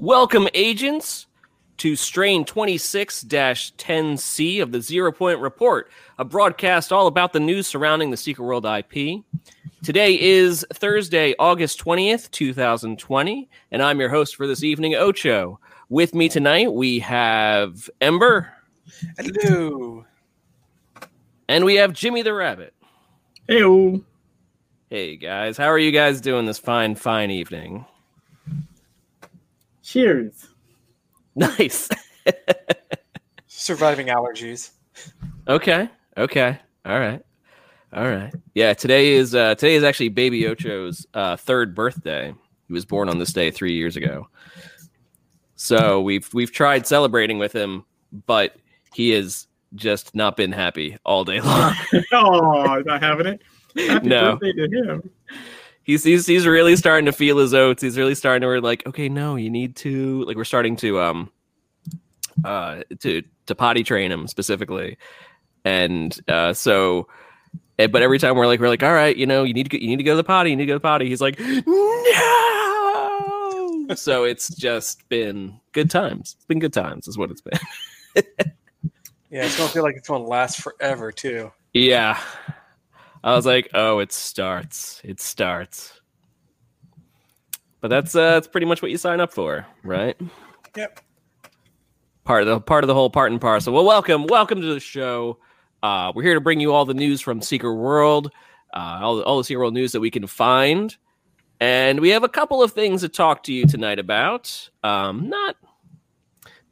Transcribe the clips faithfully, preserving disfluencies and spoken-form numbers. Welcome, agents, to strain twenty-six ten C of the Zero Point Report, a broadcast all about the news surrounding the Seeker World I P. Today is Thursday, August twentieth, two thousand twenty, and I'm your host for this evening, Ocho. With me tonight, we have Ember. Hello. And we have Jimmy the Rabbit. Hey-o. Hey, guys. How are you guys doing this fine, fine evening? Cheers. Nice. Surviving allergies. Okay. Okay. All right. All right. Yeah, today is uh, today is actually Baby Ocho's uh, third birthday. He was born on this day three years ago. So we've we've tried celebrating with him, but he has just not been happy all day long. Oh, he's not having it. Happy no. Birthday to him. He's, he's he's really starting to feel his oats. He's really starting to we're like, okay, no, you need to like we're starting to um uh to to potty train him specifically, and uh so, but every time we're like we're like, all right, you know, you need to you need to go to the potty, you need to go to the potty. He's like, no. So it's just been good times. It's been good times, is what it's been. Yeah, it's gonna feel like it's gonna last forever too. Yeah. I was like, "Oh, it starts! It starts!" But that's uh, that's pretty much what you sign up for, right? Yep. Part of the part of the whole part and parcel. Well, welcome, welcome to the show. Uh, we're here to bring you all the news from Seeker World, uh, all the, all the Seeker World news that we can find, and we have a couple of things to talk to you tonight about. Um, not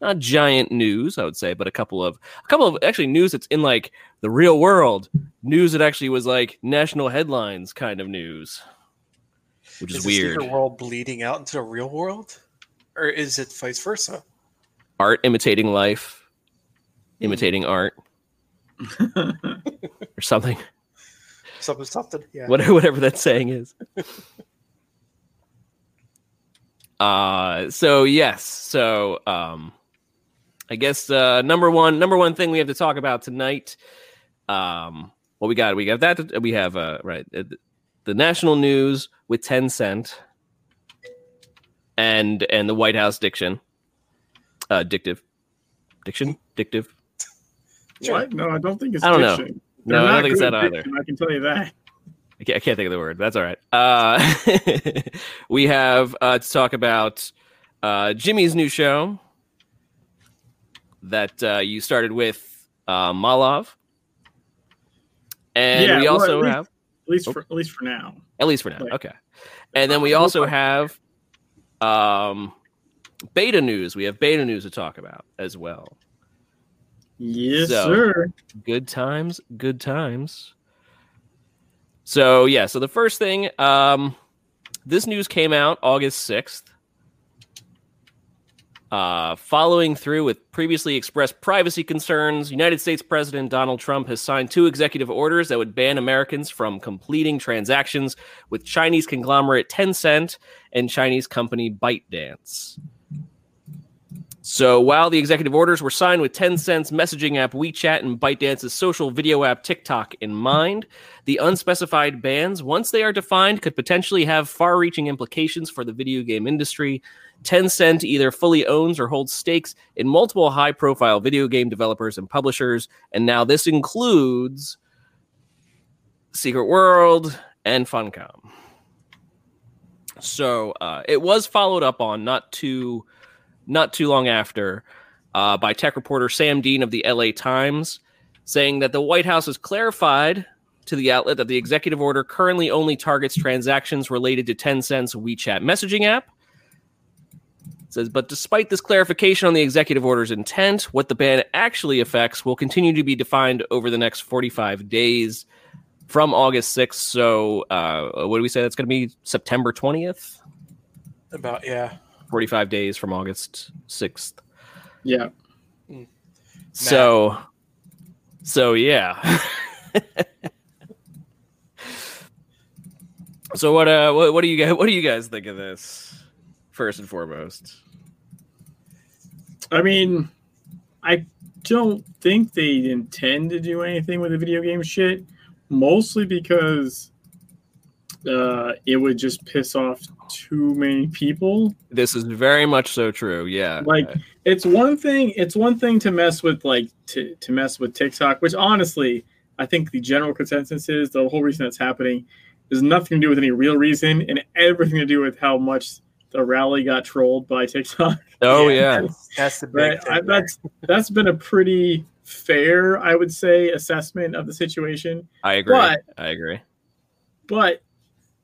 not giant news, I would say, but a couple of a couple of actually news that's in like the real world. News that actually was like national headlines kind of news, which is, is weird. Is the world bleeding out into the real world? Or is it vice versa? Art imitating life, imitating mm. art, or something. Something, something, yeah. Whatever, whatever that saying is. uh, so, yes. So, um, I guess uh, number one, number one thing we have to talk about tonight. Um, Well, we got we got that. We have uh, right the national news with Tencent and and the White House diction, uh, dictive, diction, dictive. What? No, I don't think it's. I don't diction. know. They're no, I don't think it's that either. I can tell you that. I can't, I can't think of the word. That's all right. Uh, we have uh, to talk about uh, Jimmy's new show that uh, you started with uh, Mallav. And yeah, we also well, at least, have, at least for at least for now, at least for now, like, okay. And then we also have, um, beta news. We have beta news to talk about as well. Yes, so, sir. Good times, good times. So yeah, so the first thing, um, this news came out August sixth. Uh, following through with previously expressed privacy concerns, United States President Donald Trump has signed two executive orders that would ban Americans from completing transactions with Chinese conglomerate Tencent and Chinese company ByteDance. So while the executive orders were signed with Tencent's messaging app WeChat and ByteDance's social video app TikTok in mind, the unspecified bans, once they are defined, could potentially have far-reaching implications for the video game industry. Tencent either fully owns or holds stakes in multiple high-profile video game developers and publishers, and now this includes Secret World and Funcom. So uh, it was followed up on not too... Not too long after, uh, by tech reporter Sam Dean of the L A Times, saying that the White House has clarified to the outlet that the executive order currently only targets transactions related to Tencent's WeChat messaging app. It says, but despite this clarification on the executive order's intent, what the ban actually affects will continue to be defined over the next forty-five days from August sixth. So uh, what do we say? That's going to be September twentieth? About, yeah. forty-five days from August sixth. Yeah. Mm. So, so yeah. So what, uh, what, what do you guys, what do you guys think of this first and foremost? I mean, I don't think they intend to do anything with the video game shit, mostly because uh, it would just piss off too many people. This is very much so true. Yeah, like it's one thing. It's one thing to mess with like to, to mess with TikTok, which honestly, I think the general consensus is the whole reason that's happening is nothing to do with any real reason and everything to do with how much the rally got trolled by TikTok. Oh yeah, that's, that's the big thing. I, that's that's been a pretty fair, I would say, assessment of the situation. I agree. But, I agree. But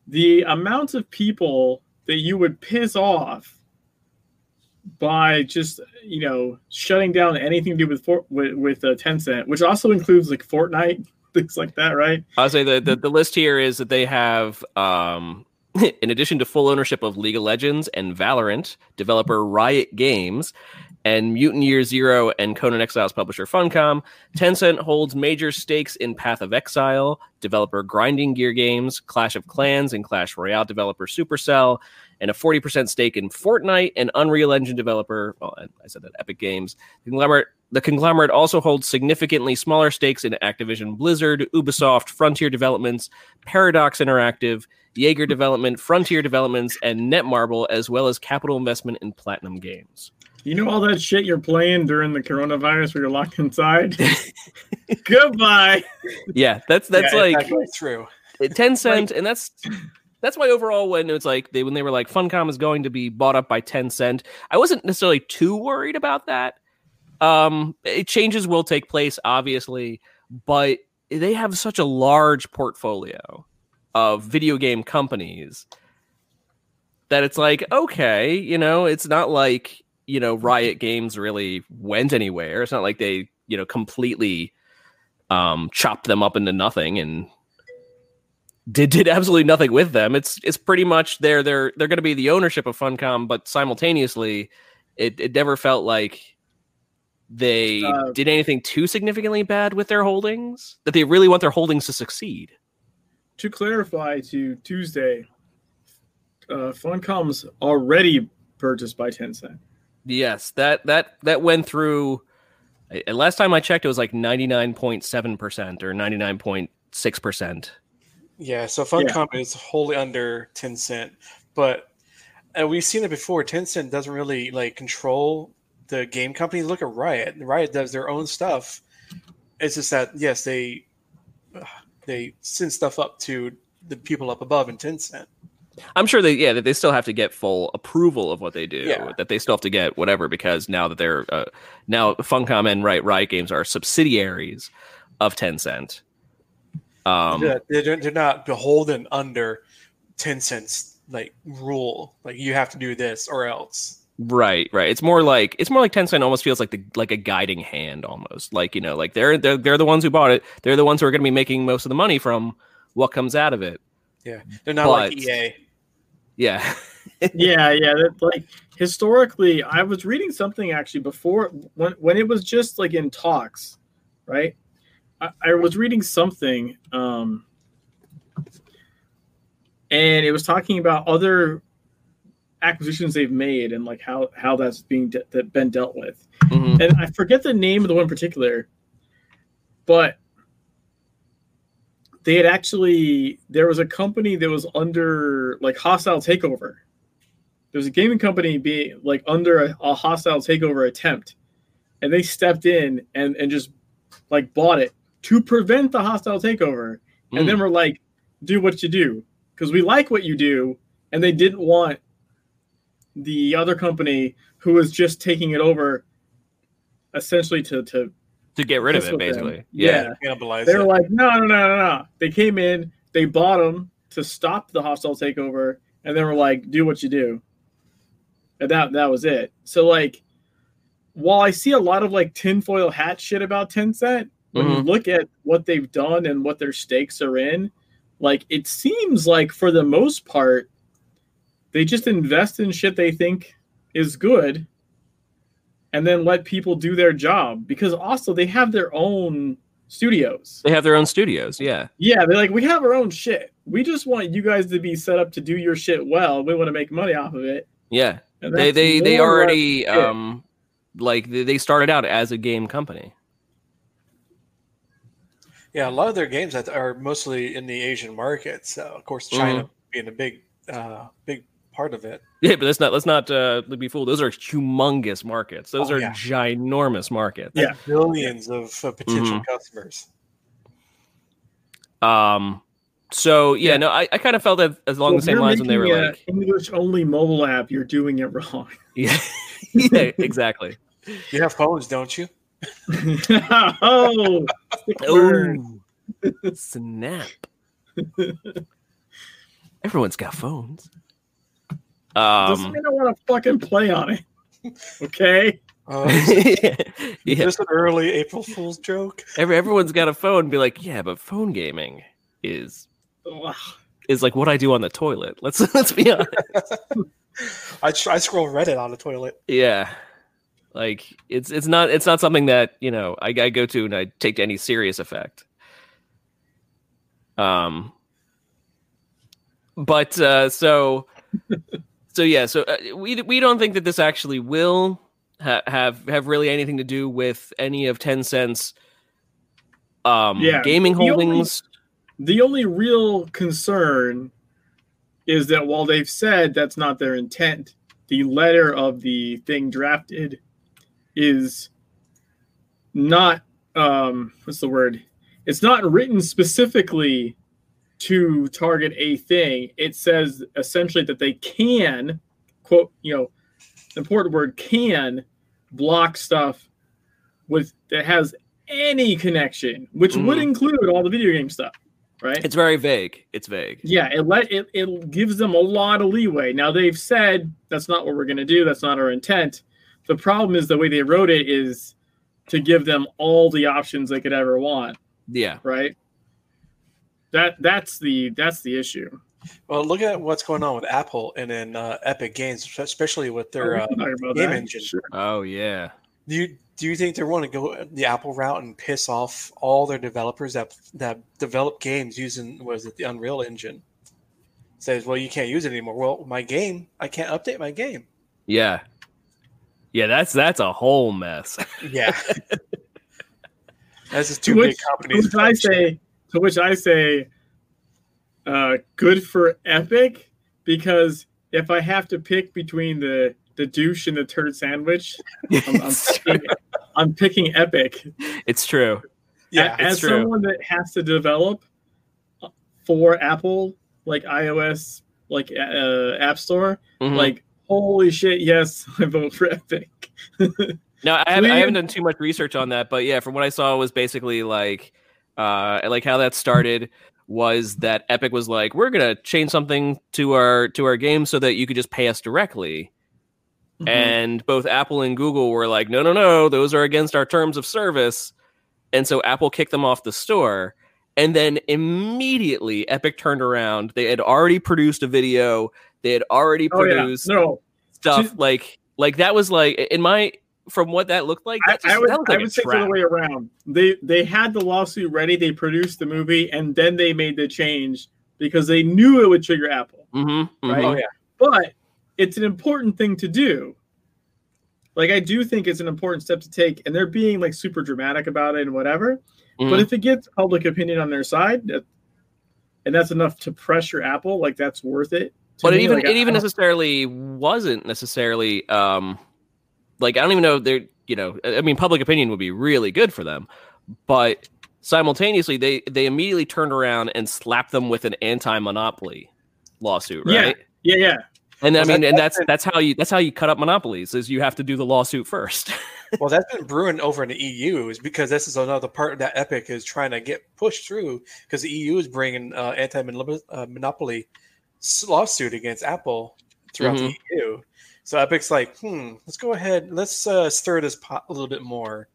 the amount of people that you would piss off by just, you know, shutting down anything to do with with, with uh, Tencent, which also includes like Fortnite, things like that, right? I'll say the, the, the list here is that they have, um, in addition to full ownership of League of Legends and Valorant, developer Riot Games, and Mutant Year Zero and Conan Exiles publisher Funcom, Tencent holds major stakes in Path of Exile, developer Grinding Gear Games, Clash of Clans, and Clash Royale developer Supercell, and a forty percent stake in Fortnite and Unreal Engine developer, well, I said that, Epic Games. The conglomerate, the conglomerate also holds significantly smaller stakes in Activision Blizzard, Ubisoft, Frontier Developments, Paradox Interactive, Jaeger Development, Frontier Developments, and Netmarble, as well as capital investment in Platinum Games. You know all that shit you're playing during the coronavirus where you're locked inside? Goodbye. Yeah, that's that's yeah, like exactly true. Tencent, like, and that's that's why overall when it's like they when they were like Funcom is going to be bought up by Tencent, I wasn't necessarily too worried about that. Um, it, changes will take place, obviously, but they have such a large portfolio of video game companies that it's like, okay, you know, it's not like, you know, Riot Games really went anywhere. It's not like they, you know, completely um, chopped them up into nothing and did did absolutely nothing with them. It's it's pretty much they're they're they're going to be the ownership of Funcom, but simultaneously, it, it never felt like they uh, did anything too significantly bad with their holdings. That they really want their holdings to succeed. To clarify, to Tuesday, uh, Funcom's already purchased by Tencent. Yes, that that that went through. I, last time I checked, it was like ninety nine point seven percent or ninety nine point six percent. Yeah, so Funcom yeah. is wholly under Tencent, but and we've seen it before. Tencent doesn't really like control the game companies. Look at Riot. Riot does their own stuff. It's just that yes, they they send stuff up to the people up above in Tencent. I'm sure they, yeah, that they still have to get full approval of what they do, yeah. that they still have to get whatever, because now that they're, uh, now Funcom and Riot, Riot Games are subsidiaries of Tencent. Um, yeah, they're, they're not beholden under Tencent's like rule, like you have to do this or else. Right, right. It's more like it's more like Tencent almost feels like the like a guiding hand almost, like you know, like they're they're they're the ones who bought it, they're the ones who are going to be making most of the money from what comes out of it. Yeah, they're not but, like E A. Yeah. yeah, yeah. That's like historically, I was reading something actually before when, when it was just like in talks, right? I, I was reading something um, and it was talking about other acquisitions they've made and like how, how that's being de- that been dealt with. Mm-hmm. And I forget the name of the one in particular, but they had actually, there was a company that was under like hostile takeover. There was a gaming company being like under a, a hostile takeover attempt. And they stepped in and, and just like bought it to prevent the hostile takeover. Mm. And then we're like, do what you do. Because we like what you do. And they didn't want the other company who was just taking it over essentially to, to, To get rid of it, basically. Them. Yeah. yeah. They're it. like, no, no, no, no, no. They came in, they bought them to stop the hostile takeover, and then were like, do what you do. And that, that was it. So, like, while I see a lot of, like, tinfoil hat shit about Tencent, when mm-hmm. you look at what they've done and what their stakes are in, like, it seems like, for the most part, they just invest in shit they think is good. And then let people do their job, because also they have their own studios. They have their own studios, yeah. Yeah, they're like, we have our own shit. We just want you guys to be set up to do your shit well. We want to make money off of it. Yeah, they they they already um like they started out as a game company. Yeah, a lot of their games that are mostly in the Asian market. So of course, China mm-hmm. being a big, uh, big part of it. Yeah, but let's not let's not uh, be fooled. Those are humongous markets. Those oh, are yeah. ginormous markets. Yeah, billions of uh, potential mm-hmm. customers. Um. So yeah, yeah. no, I, I kind of felt that as along well, the same lines when they were a like English only mobile app. You're doing it wrong. Yeah. yeah. Exactly. You have phones, don't you? oh, oh snap! Everyone's got phones. Um, Doesn't mean I want to fucking play on it. Okay. Uh, is yeah. this an early April Fool's joke? Every, everyone's got a phone. Be like, yeah, but phone gaming is Ugh. is like what I do on the toilet. Let's let's be honest. I I scroll Reddit on the toilet. Yeah. Like it's it's not it's not something that you know I, I go to and I take to any serious effect. Um, but uh, so so yeah, so uh, we we don't think that this actually will ha- have have really anything to do with any of Tencent's um yeah, gaming the holdings. Only, the only real concern is that while they've said that's not their intent, the letter of the thing drafted is not um what's the word it's not written specifically to target a thing. It says essentially that they can, quote, you know, the important word, can block stuff with that has any connection, which mm. would include all the video game stuff, right? It's very vague. It's vague. Yeah, it let it, it gives them a lot of leeway. Now they've said that's not what we're going to do, that's not our intent. The problem is the way they wrote it is to give them all the options they could ever want. Yeah. Right. That that's the that's the issue. Well, look at what's going on with Apple and then uh, Epic Games, especially with their uh, game that. engine. Sure. Oh yeah. Do you do you think they want to go the Apple route and piss off all their developers that that develop games using what is it the Unreal Engine? Says, well, you can't use it anymore. Well, my game, I can't update my game. Yeah. Yeah, that's that's a whole mess. Yeah, that's just two which, big companies. To which I say, to which I say, uh, good for Epic, because if I have to pick between the, the douche and the turd sandwich, I'm, I'm, picking, I'm picking Epic. It's true. Yeah, as, it's as true. Someone that has to develop for Apple, like iOS, like uh, App Store, mm-hmm. like. Holy shit, yes, I vote for Epic. No, I haven't, I haven't done too much research on that, but yeah, from what I saw was basically like uh, like how that started was that Epic was like, we're going to change something to our to our game so that you could just pay us directly. Mm-hmm. And both Apple and Google were like, no, no, no, those are against our terms of service. And so Apple kicked them off the store. And then immediately Epic turned around. They had already produced a video. They had already produced oh, yeah. no. stuff She's, like like that was like in my from what that looked like. That just, I would, that looked like I would say the way around. They they had the lawsuit ready. They produced the movie and then they made the change because they knew it would trigger Apple. Mm-hmm, right? Mm-hmm. Oh, yeah. But it's an important thing to do. Like I do think it's an important step to take, and they're being like super dramatic about it and whatever. Mm-hmm. But if it gets public opinion on their side, and that's enough to pressure Apple, like that's worth it. But it even like, it even necessarily wasn't necessarily um, like I don't even know they're you know I mean public opinion would be really good for them, but simultaneously they, they immediately turned around and slapped them with an anti-monopoly lawsuit, right? Yeah, yeah, yeah. And well, I mean, that, and that's that's how you that's how you cut up monopolies is you have to do the lawsuit first. Well, that's been brewing over in the E U is because this is another part that Epic is trying to get pushed through because the E U is bringing uh, anti-monopoly. Lawsuit against Apple throughout mm-hmm. the E U. So Epic's like, hmm, let's go ahead. Let's uh, stir this pot a little bit more.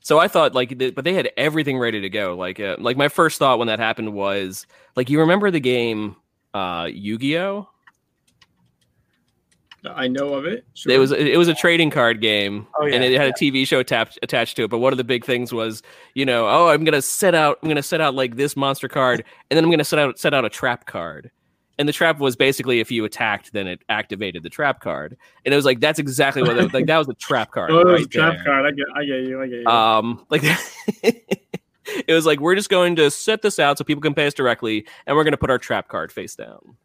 So I thought like, but they had everything ready to go. Like, uh, like my first thought when that happened was like, you remember the game uh, Yu-Gi-Oh? I know of it. Sure. It was it was a trading card game, oh, yeah, and it had yeah. a T V show attached attached to it. But one of the big things was, you know, oh, I'm gonna set out, I'm gonna set out like this monster card, and then I'm gonna set out set out a trap card. And the trap was basically if you attacked, then it activated the trap card. And it was like, that's exactly what it was. Like, that was a trap card. Oh, it was right a trap there. card. I get, I get you. I get you. Um, like, It was like, we're just going to set this out so people can pay us directly, and we're going to put our trap card face down.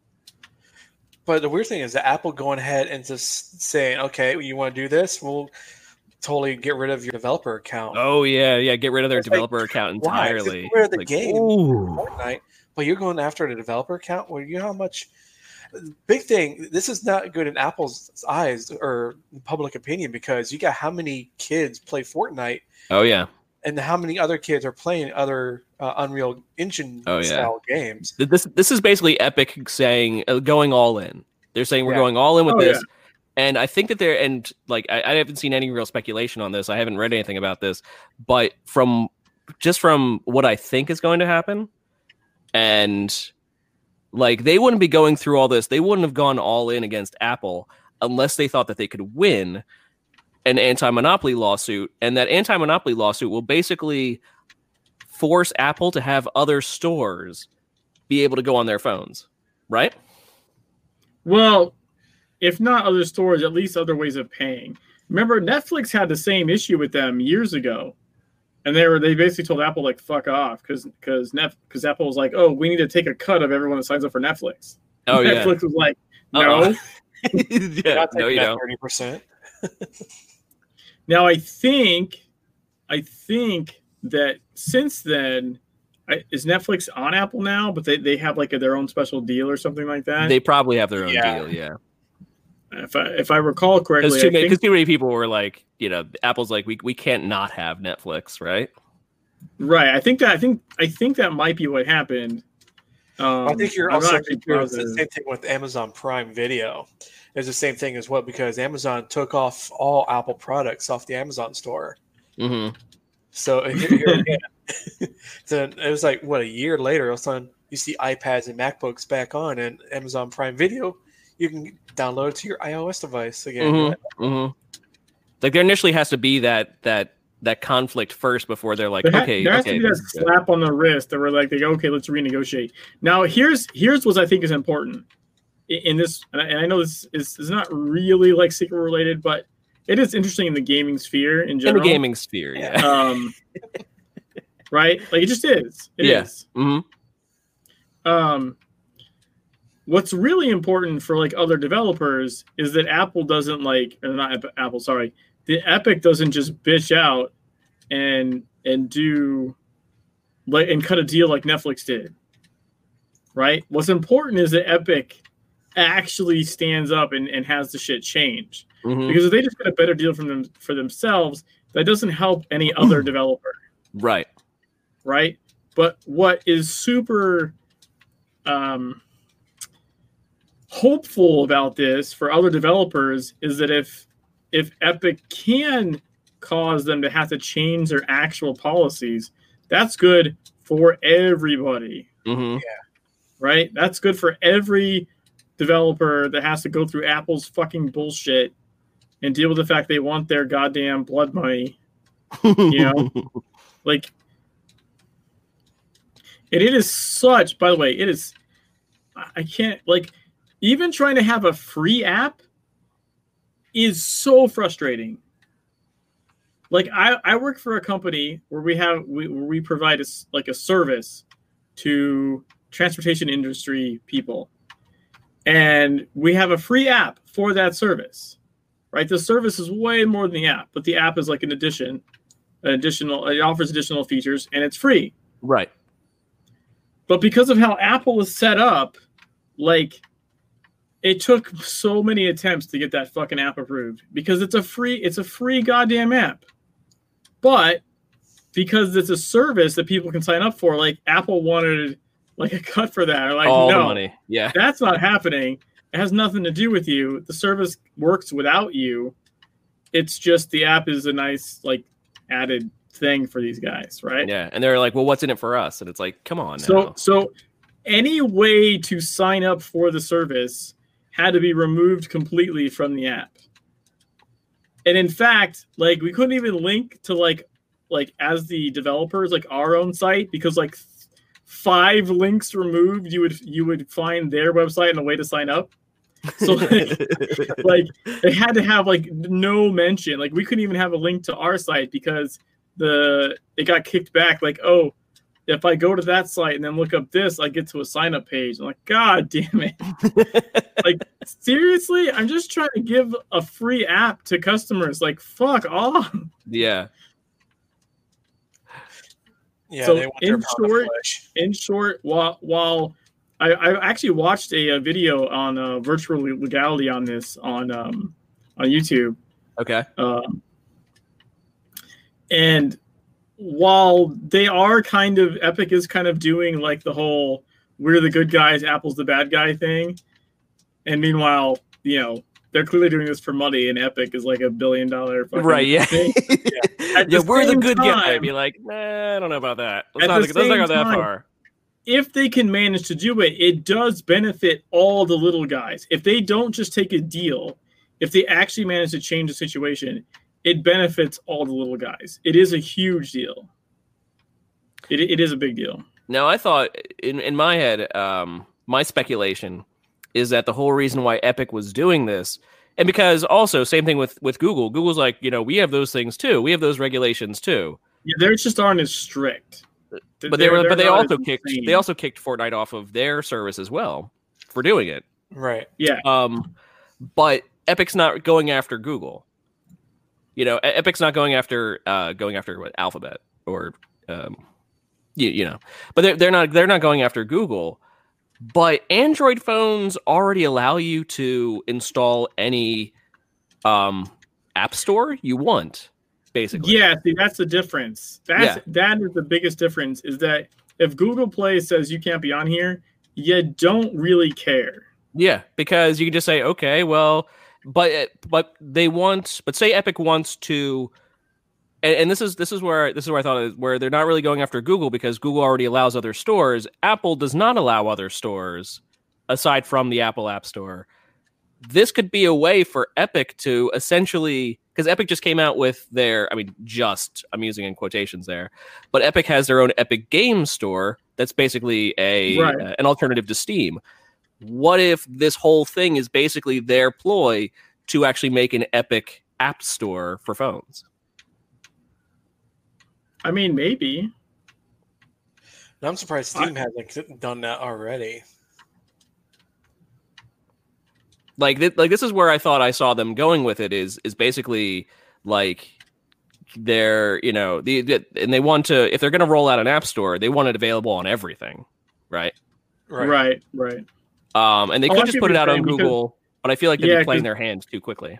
But the weird thing is that Apple going ahead and just saying, okay, you want to do this? We'll totally get rid of your developer account. Oh, yeah, yeah, get rid of their it's developer like, account entirely. Why? The like, game, Fortnite, but you're going after the developer account? Well, you know how much... Big thing, this is not good in Apple's eyes or public opinion, because you got how many kids play Fortnite. Oh, yeah. And how many other kids are playing other uh, Unreal Engine oh, yeah. style games. This this is basically Epic saying, uh, going all in. They're saying we're yeah. going all in with oh, this. Yeah. And I think that they're, and like, I, I haven't seen any real speculation on this. I haven't read anything about this, but from just from what I think is going to happen, and like, they wouldn't be going through all this. They wouldn't have gone all in against Apple unless they thought that they could win an anti-monopoly lawsuit. And that anti-monopoly lawsuit will basically force Apple to have other stores be able to go on their phones, right? Well, if not other stores, at least other ways of paying. Remember, Netflix had the same issue with them years ago. And they were they basically told Apple, like, fuck off, because because because Apple was like, oh, we need to take a cut of everyone that signs up for Netflix. Oh, Netflix yeah. was like, no. yeah, no, you don't. thirty percent. Now, I think I think that since then, I, is Netflix on Apple now? But they, they have, like, a, their own special deal or something like that? They probably have their own yeah. deal, yeah. If I if I recall correctly, because too, too many people were like, you know, Apple's like, we we can't not have Netflix, right? Right. I think that I think I think that might be what happened. Um, I think you're I'm also sure it's the same thing with Amazon Prime Video. It's the same thing as well, because Amazon took off all Apple products off the Amazon store. Mm-hmm. So here, here again, so it was like what a year later, all of a sudden you see iPads and MacBooks back on, and Amazon Prime Video. You can download it to your iOS device again. Mm-hmm, mm-hmm. Like, there initially has to be that that that conflict first before they're like, there okay, ha- there okay, has to be that slap good. on the wrist that we're like, they go, okay, let's renegotiate. Now, here's here's what I think is important in, in this, and I, and I know this is, is not really like secret related, but it is interesting in the gaming sphere in general. In the gaming sphere, yeah. Um, right, like it just is. It yeah. is. Mm-hmm. Um. What's really important for like other developers is that Apple doesn't like, or not Ep- Apple, sorry, the Epic doesn't just bitch out and and do like and cut a deal like Netflix did, right? What's important is that Epic actually stands up and, and has the shit change, mm-hmm. because if they just get a better deal from them for themselves, that doesn't help any other developer, right? Right. But what is super um. hopeful about this for other developers is that if if Epic can cause them to have to change their actual policies, that's good for everybody. Mm-hmm. Yeah. Right? That's good for every developer that has to go through Apple's fucking bullshit and deal with the fact they want their goddamn blood money. You know? Like, and it is such, by the way, it is, I can't, like, even trying to have a free app is so frustrating. Like I, I work for a company where we have we where we provide a, like a service to transportation industry people, and we have a free app for that service, right? The service is way more than the app, but the app is like an addition, an additional. It offers additional features, and it's free, right? But because of how Apple is set up, like. It took so many attempts to get that fucking app approved because it's a free, it's a free goddamn app. But because it's a service that people can sign up for, like Apple wanted like a cut for that. Or like, all no, the money. Yeah. That's not happening. It has nothing to do with you. The service works without you. It's just the app is a nice like added thing for these guys, right? Yeah. And they're like, well, what's in it for us? And it's like, come on. So now. so any way to sign up for the service had to be removed completely from the app. And in fact, like we couldn't even link to like, like as the developers, like our own site, because like th- five links removed, you would, you would find their website and a way to sign up. So like, like they had to have like no mention, like we couldn't even have a link to our site because the it got kicked back. Like, oh, if I go to that site and then look up this, I get to a sign up page. I'm like, God damn it! Like, seriously, I'm just trying to give a free app to customers. Like, fuck off. Yeah. Yeah. So they want in their short, in short, while while I, I actually watched a, a video on uh, virtual legality on this on um, on YouTube. Okay. Um, and while they are kind of, Epic is kind of doing like the whole we're the good guys, Apple's the bad guy thing. And meanwhile, you know, they're clearly doing this for money, and Epic is like a billion dollar fucking right, yeah. thing. Yeah. Yeah, we're the good guy. I'd be like, eh, I don't know about that. Let's not, let's not go that time, far. If they can manage to do it, it does benefit all the little guys. If they don't just take a deal, if they actually manage to change the situation, it benefits all the little guys. It is a huge deal. It it is a big deal. Now, I thought in in my head, um, my speculation is that the whole reason why Epic was doing this, and because also same thing with, with Google. Google's like, you know, we have those things too. We have those regulations too. Yeah, they just aren't as strict. But they're, they were, but they also kicked insane. they also kicked Fortnite off of their service as well for doing it. Right. Yeah. Um, but Epic's not going after Google. You know, Epic's not going after uh, going after what, Alphabet or um, you, you know, but they're they're not they're not going after Google. But Android phones already allow you to install any um, app store you want, basically. Yeah, see, that's the difference. That's yeah. that is the biggest difference. Is that if Google Play says you can't be on here, you don't really care. Yeah, because you can just say, okay, well. But but they want, but say Epic wants to, and, and this is this is where this is where I thought it, where they're not really going after Google because Google already allows other stores. Apple does not allow other stores aside from the Apple App Store. This could be a way for Epic to essentially, because Epic just came out with their, I mean, just I'm using in quotations there, but Epic has their own Epic Games Store that's basically a right. uh, an alternative to Steam. What if this whole thing is basically their ploy to actually make an Epic app store for phones? I mean, maybe. I'm surprised Steam I, hasn't done that already. Like, th- like this is where I thought I saw them going with it. Is is basically like they're, you know, the, the and they want to, if they're going to roll out an app store, they want it available on everything, right? Right, right, right. Um, and they could just put it out on Google, because, but I feel like they'd yeah, be playing their hands too quickly.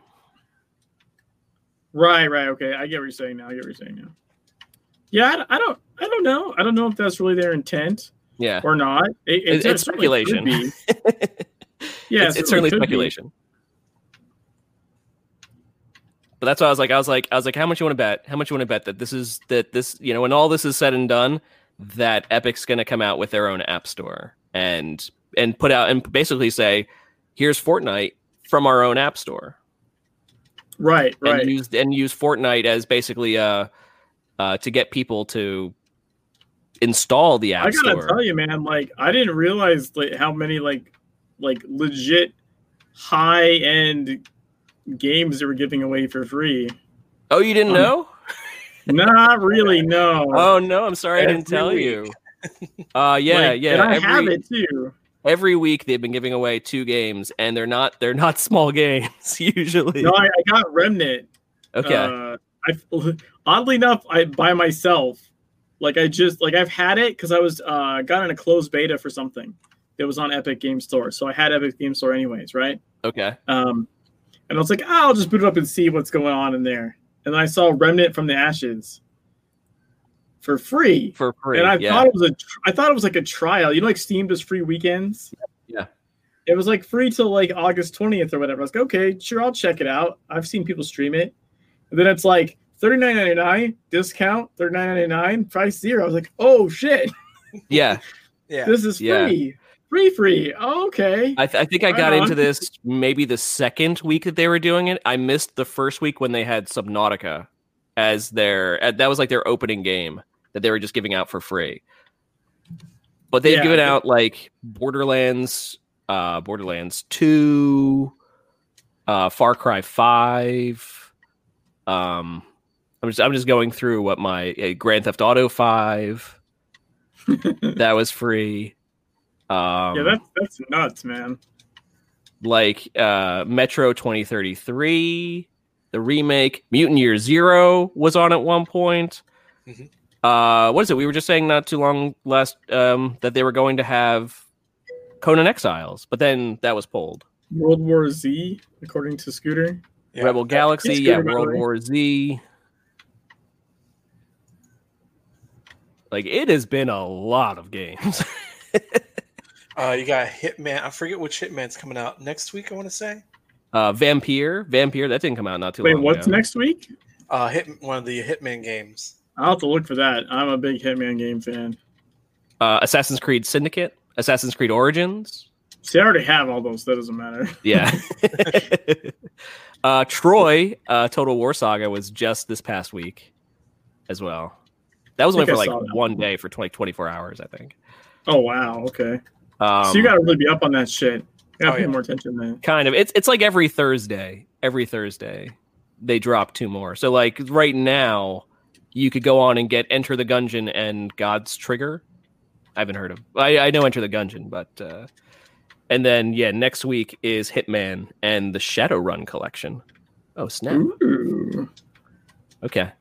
Right, right, okay. I get what you're saying now. I get what you're saying now. Yeah, I, I don't, I don't know. I don't know if that's really their intent. Yeah. Or not. It, it, it, it's speculation. Yeah, it's, it's it certainly speculation. Be. But that's why I was like, I was like, I was like, how much you want to bet? How much you want to bet that this is that this, you know, when all this is said and done, that Epic's going to come out with their own app store and. And put out and basically say, here's Fortnite from our own app store. Right, right. And use, and use Fortnite as basically uh, uh, to get people to install the app store. I gotta tell you, man, like I didn't realize like how many like like legit high end games they were giving away for free. Oh, you didn't um, know? Not really, no. Oh no, I'm sorry, That's I didn't tell really... you. Uh yeah, like, yeah. And I every... have it too. Every week they've been giving away two games, and they're not they're not small games usually. No, I, I got Remnant. Okay. Uh, I, oddly enough, I by myself. Like I just like I've had it because I was uh, got in a closed beta for something that was on Epic Game Store, so I had Epic Game Store anyways, right? Okay. Um, and I was like, oh, I'll just boot it up and see what's going on in there. And then I saw Remnant from the Ashes. For free, for free, and I yeah. thought it was a, I thought it was like a trial. You know, like Steam does free weekends. Yeah, it was like free till like August twentieth or whatever. I was like, okay, sure, I'll check it out. I've seen people stream it, and then it's like thirty nine ninety nine discount, thirty nine ninety nine price zero. I was like, oh shit. Yeah, yeah, this is free, yeah. free, free. Oh, okay, I, th- I think I got right into on. this maybe the second week that they were doing it. I missed the first week when they had Subnautica as their that was like their opening game. That they were just giving out for free, but they've yeah, given out like Borderlands, uh, Borderlands Two, uh, Far Cry Five, um, I'm just I'm just going through what my uh, Grand Theft Auto five that was free. Um, yeah, that's that's nuts, man. Like uh, Metro twenty thirty-three, the remake, Mutant Year Zero was on at one point. Mm-hmm. Uh, what is it? We were just saying not too long last um, that they were going to have Conan Exiles, but then that was pulled. World War Z, according to Scooter. Yeah. Rebel Galaxy, yeah, Scooter, yeah World War Z. Like, it has been a lot of games. uh, you got Hitman. I forget which Hitman's coming out next week, I want to say. Uh, Vampire. Vampire, that didn't come out not too Wait, long ago. Wait, what's next week? Uh, hit one of the Hitman games. I'll have to look for that. I'm a big Hitman game fan. Uh, Assassin's Creed Syndicate. Assassin's Creed Origins. See, I already have all those. That doesn't matter. Yeah. uh, Troy, uh, Total War Saga was just this past week as well. That was only for like one day for like twenty-four hours, I think. Oh, wow. Okay. Um, so you got to really be up on that shit. You got to pay more attention, man. Kind of. It's it's like every Thursday. Every Thursday, they drop two more. So like right now, you could go on and get Enter the Gungeon and God's Trigger. I haven't heard of I, I know Enter the Gungeon, but... Uh, and then, yeah, next week is Hitman and the Shadowrun Collection. Oh, snap. Ooh. Okay.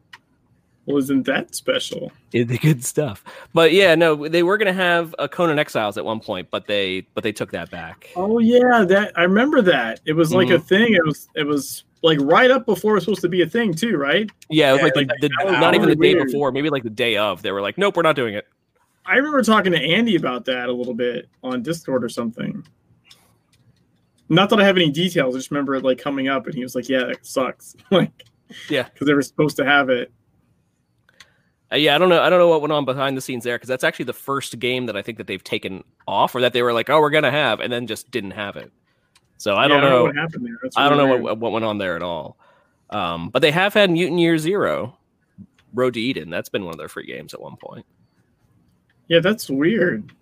Wasn't that special? It's good stuff. But yeah, no, they were gonna have a Conan Exiles at one point, but they but they took that back. Oh yeah, that I remember that. It was like mm-hmm. a thing. It was it was like right up before it was supposed to be a thing too, right? Yeah, it was yeah, like, like the, the, not even the day weird. before, maybe like the day of. They were like, nope, we're not doing it. I remember talking to Andy about that a little bit on Discord or something. Not that I have any details. I just remember it like coming up, and he was like, "Yeah, that sucks." Like, yeah, because they were supposed to have it. Uh, yeah, I don't know. I don't know what went on behind the scenes there, because that's actually the first game that I think that they've taken off, or that they were like, "Oh, we're gonna have," and then just didn't have it. So I yeah, don't know. I don't know what happened there. That's I don't know what, what went on there at all. Um, but they have had Mutant Year Zero, Road to Eden. That's been one of their free games at one point. Yeah, that's weird.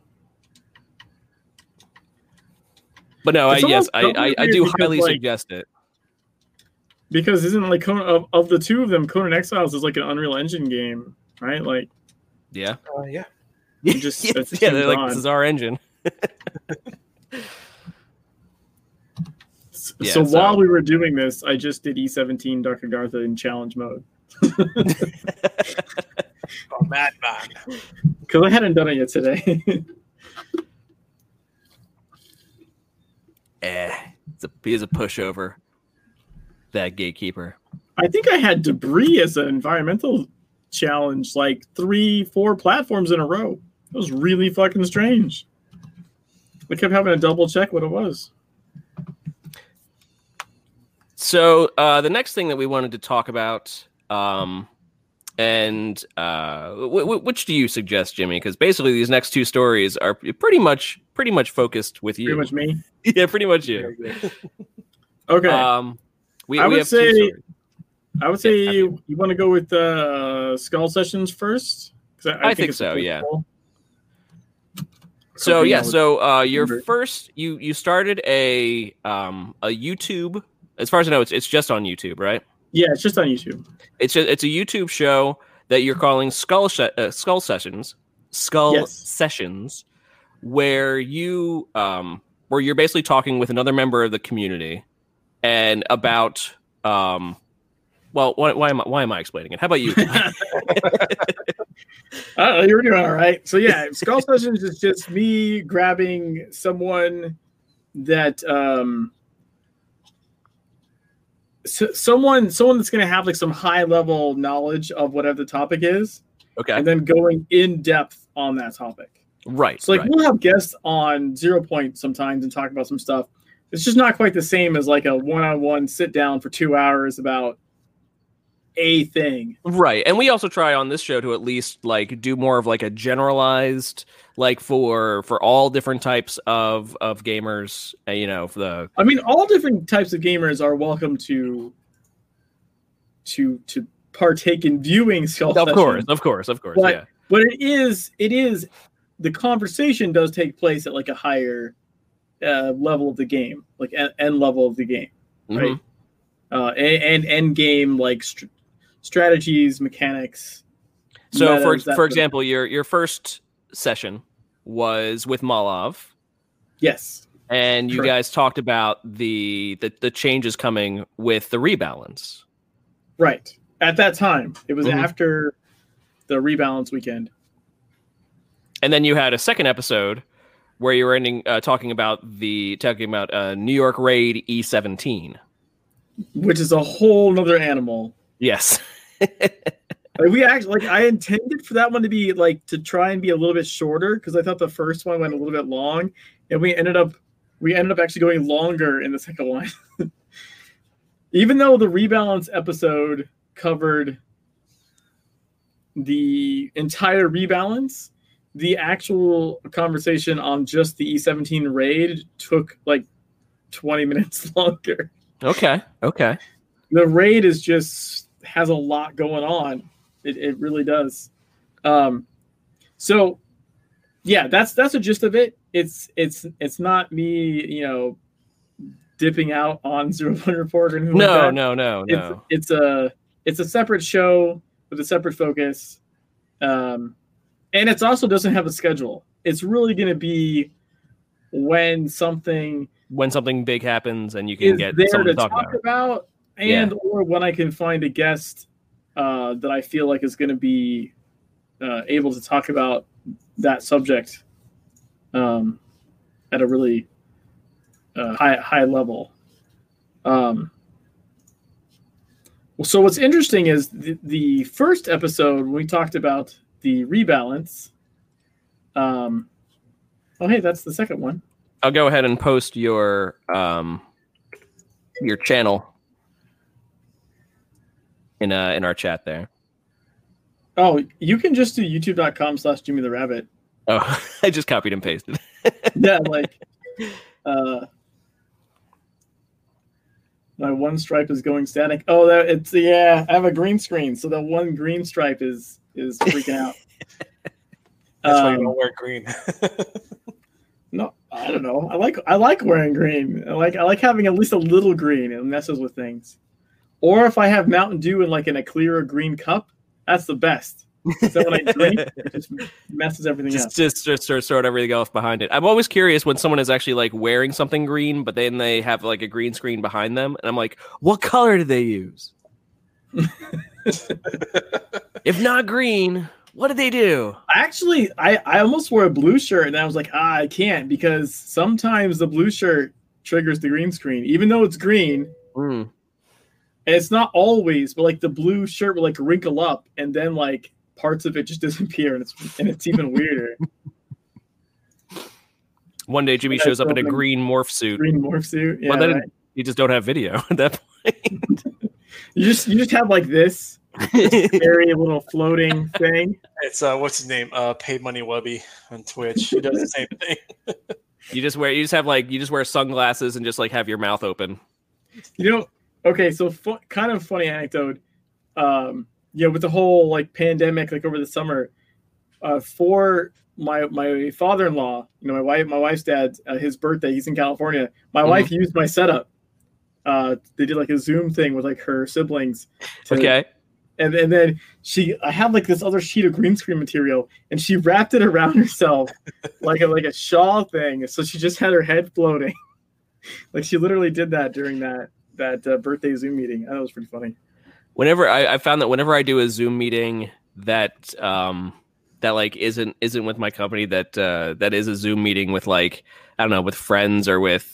But no, I, yes, I, I, I do because, highly like, suggest it. Because isn't like Conan, of, of the two of them, Conan Exiles is like an Unreal Engine game. Right, like, yeah, uh, yeah, just, yeah, yeah. They're like, on. This is our engine. so, yeah, so while we were doing this, I just did E seventeen Doctor Gartha in challenge mode. Oh, madman! Because I hadn't done it yet today. eh, it's a he's a pushover. That gatekeeper. I think I had debris as an environmental challenge like three, four platforms in a row. It was really fucking strange. We kept having to double check what it was. So uh, the next thing that we wanted to talk about, um, and uh, w- w- which do you suggest, Jimmy? Because basically these next two stories are pretty much pretty much focused with you. Pretty much me. yeah, pretty much you. okay. Um, we, I we would have say. Two stories. I would say yeah, you, you want to go with uh, Skull Sessions first? I, I, I think, think so, yeah. Cool. So, yeah, so uh, your first, you you started a um, a YouTube, as far as I know, it's it's just on YouTube, right? Yeah, it's just on YouTube. It's a, it's a YouTube show that you're calling Skull Sh- uh, Skull Sessions, Skull yes. Sessions, where, you, um, where you're basically talking with another member of the community and about... Um, Well, why, why am I why am I explaining it? How about you? uh, you're doing all right. So yeah, Skull Sessions is just me grabbing someone that um, so, someone someone that's going to have like some high level knowledge of whatever the topic is. Okay, and then going in depth on that topic. Right. So like right. we'll have guests on Zero Point sometimes and talk about some stuff. It's just not quite the same as like a one on one sit down for two hours about a thing. Right. And we also try on this show to at least like do more of like a generalized, like for for all different types of of gamers, you know, for the I mean all different types of gamers are welcome to to to partake in viewing Skull Sessions. Of course, of course, of course. But, yeah. But it is it is the conversation does take place at like a higher uh, level of the game, like end level of the game, right? Mm-hmm. Uh, and end game like st- strategies, mechanics. So metas, for for example, your your first session was with Mallav. Yes. And you Correct. guys talked about the, the the changes coming with the rebalance. Right. At that time. It was mm-hmm. after the rebalance weekend. And then you had a second episode where you were ending uh, talking about the talking about uh, New York Raid E seventeen. Which is a whole other animal. Yes. Like we actually, like I intended for that one to be like to try and be a little bit shorter because I thought the first one went a little bit long, and we ended up we ended up actually going longer in the second one. Even though the rebalance episode covered the entire rebalance, the actual conversation on just the E seventeen raid took like twenty minutes longer. Okay. Okay. The raid is just has a lot going on. It it really does. Um, so yeah, that's that's the gist of it. It's it's it's not me, you know, dipping out on Zero One Report or anything. No, like no, no, no. It's, it's a it's a separate show with a separate focus, um, and it also doesn't have a schedule. It's really going to be when something when something big happens and you can get something to talk, talk about. about And yeah. or when I can find a guest uh, that I feel like is going to be uh, able to talk about that subject um, at a really uh, high high level. Um, well, so what's interesting is the, the first episode when we talked about the rebalance. Um, oh, hey, that's the second one. I'll go ahead and post your um, your channel. In uh in our chat there. Oh, you can just do youtube.com slash Jimmy the Rabbit. Oh, I just copied and pasted. Yeah, like uh, my one stripe is going static. Oh, that it's yeah, I have a green screen, so that one green stripe is is freaking out. That's um, why you don't wear green. No, I don't know. I like I like wearing green. I like I like having at least a little green. It messes with things. Or if I have Mountain Dew in like in a clear or green cup, that's the best. So when I drink, it just messes everything just, up. Just, just sort of sort everything else behind it. I'm always curious when someone is actually like wearing something green, but then they have like a green screen behind them, and I'm like, what color do they use? If not green, what did they do? Actually, I, I almost wore a blue shirt, and I was like, ah, I can't because sometimes the blue shirt triggers the green screen, even though it's green. Mm. And it's not always, but like the blue shirt will like wrinkle up and then like parts of it just disappear and it's and it's even weirder. One day Jimmy shows up in a green morph suit. Green morph suit. Yeah, well, then right. You just don't have video at that point. you just you just have like this very little floating thing. It's uh what's his name? Uh Pay Money Webby on Twitch. He does the same thing. you just wear you just have like you just wear sunglasses and just like have your mouth open. You know. Okay, so fu- kind of funny anecdote. Um, you know, with the whole like pandemic, like over the summer, uh, for my my father-in-law, you know, my wife, my wife's dad, uh, his birthday, he's in California. My mm-hmm. wife used my setup. Uh, they did like a Zoom thing with like her siblings. To, okay, and and then she, I have like this other sheet of green screen material, and she wrapped it around herself like a like a shawl thing. So she just had her head floating. Like she literally did that during that. that uh, birthday Zoom meeting. That was pretty funny. Whenever I, I found that whenever I do a Zoom meeting that um that like isn't isn't with my company, that uh that is a Zoom meeting with like I don't know, with friends or with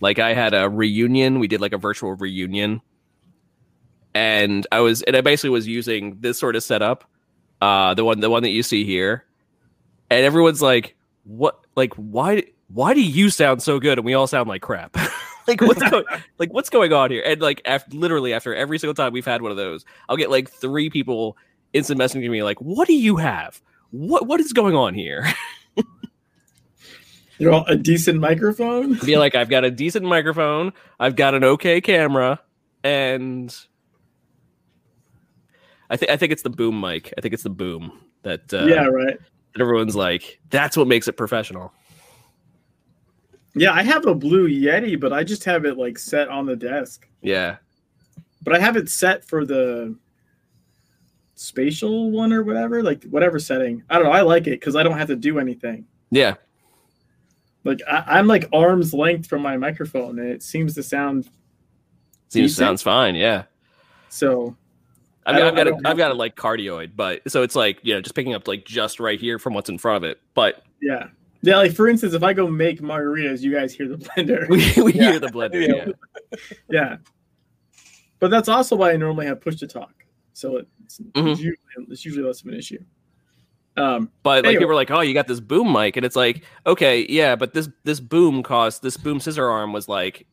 like I had a reunion, we did like a virtual reunion. And I was and I basically was using this sort of setup, uh the one the one that you see here. And everyone's like, "What like why why do you sound so good and we all sound like crap?" Like what's going, like what's going on here? And like after, literally after every single time we've had one of those, I'll get like three people instant messaging me like, "What do you have? What what is going on here?" You're all, a decent microphone. Be like, I've got a decent microphone. I've got an okay camera, and I think I think it's the boom mic. I think it's the boom that uh, yeah, right. That everyone's like, that's what makes it professional. Yeah, I have a blue Yeti, but I just have it like set on the desk. Yeah, but I have it set for the spatial one or whatever, like whatever setting. I don't know. I like it because I don't have to do anything. Yeah. Like I, I'm like arm's length from my microphone, and it seems to sound. Seems decent. Sounds fine. Yeah. So. I mean, I I've got a, I've got a like cardioid, but so it's like, you know, just picking up like just right here from what's in front of it. But yeah. Yeah, like for instance, if I go make margaritas, you guys hear the blender. We, we yeah. hear the blender. Yeah. yeah. But that's also why I normally have push to talk. So it's, mm-hmm. it's, usually, it's usually less of an issue. Um, but anyway. Like people were like, oh, you got this boom mic. And it's like, okay, yeah, but this this boom cost, this boom scissor arm was like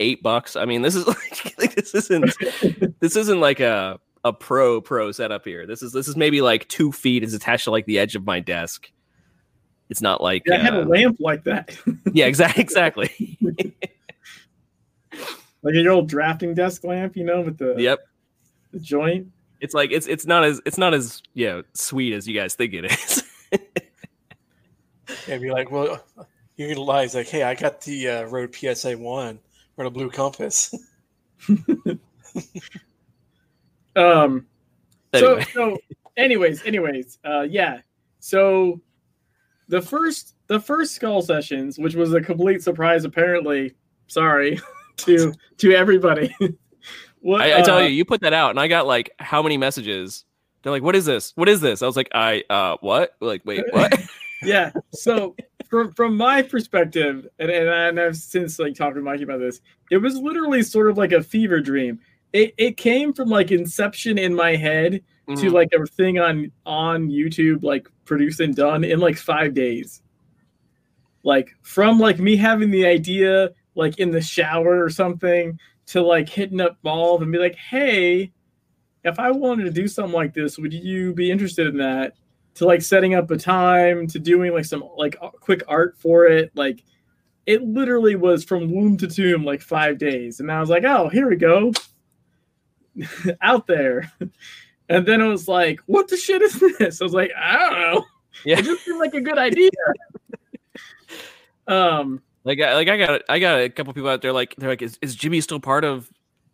eight bucks. I mean, this is like, like this isn't this isn't like a a pro pro setup here. This is this is maybe like two feet is attached to like the edge of my desk. It's not like yeah, I had uh, a lamp like that. yeah, exactly. Exactly. like your old drafting desk lamp, you know, with the yep the joint. It's like it's it's not as it's not as yeah you know, sweet as you guys think it is. yeah, be like, well, you utilize like, hey, I got the uh, Rode P S A one or the Blue Compass. um. Anyway. So so, anyways, anyways, uh, yeah. So. The first, the first Skull Sessions, which was a complete surprise, apparently. Sorry to to everybody. what, I, I tell uh, you, you put that out, and I got like how many messages? They're like, "What is this? What is this?" I was like, "I uh, what?" We're like, wait, what? yeah. So from from my perspective, and and, I, and I've since like talked to Mikey about this, it was literally sort of like a fever dream. It it came from like inception in my head. Mm-hmm. To like a thing on on YouTube, like produced and done in like five days. Like from like me having the idea, like in the shower or something, to like hitting up Mallav and be like, hey, if I wanted to do something like this, would you be interested in that? To like setting up a time, to doing like some like quick art for it. Like it literally was from womb to tomb, like five days. And I was like, oh, here we go. Out there. And then it was like, what the shit is this? I was like, I don't know. Yeah. It just seemed like a good idea. um, like, I, like I got, I got a couple people out there. Like, they're like, is, is Jimmy still part of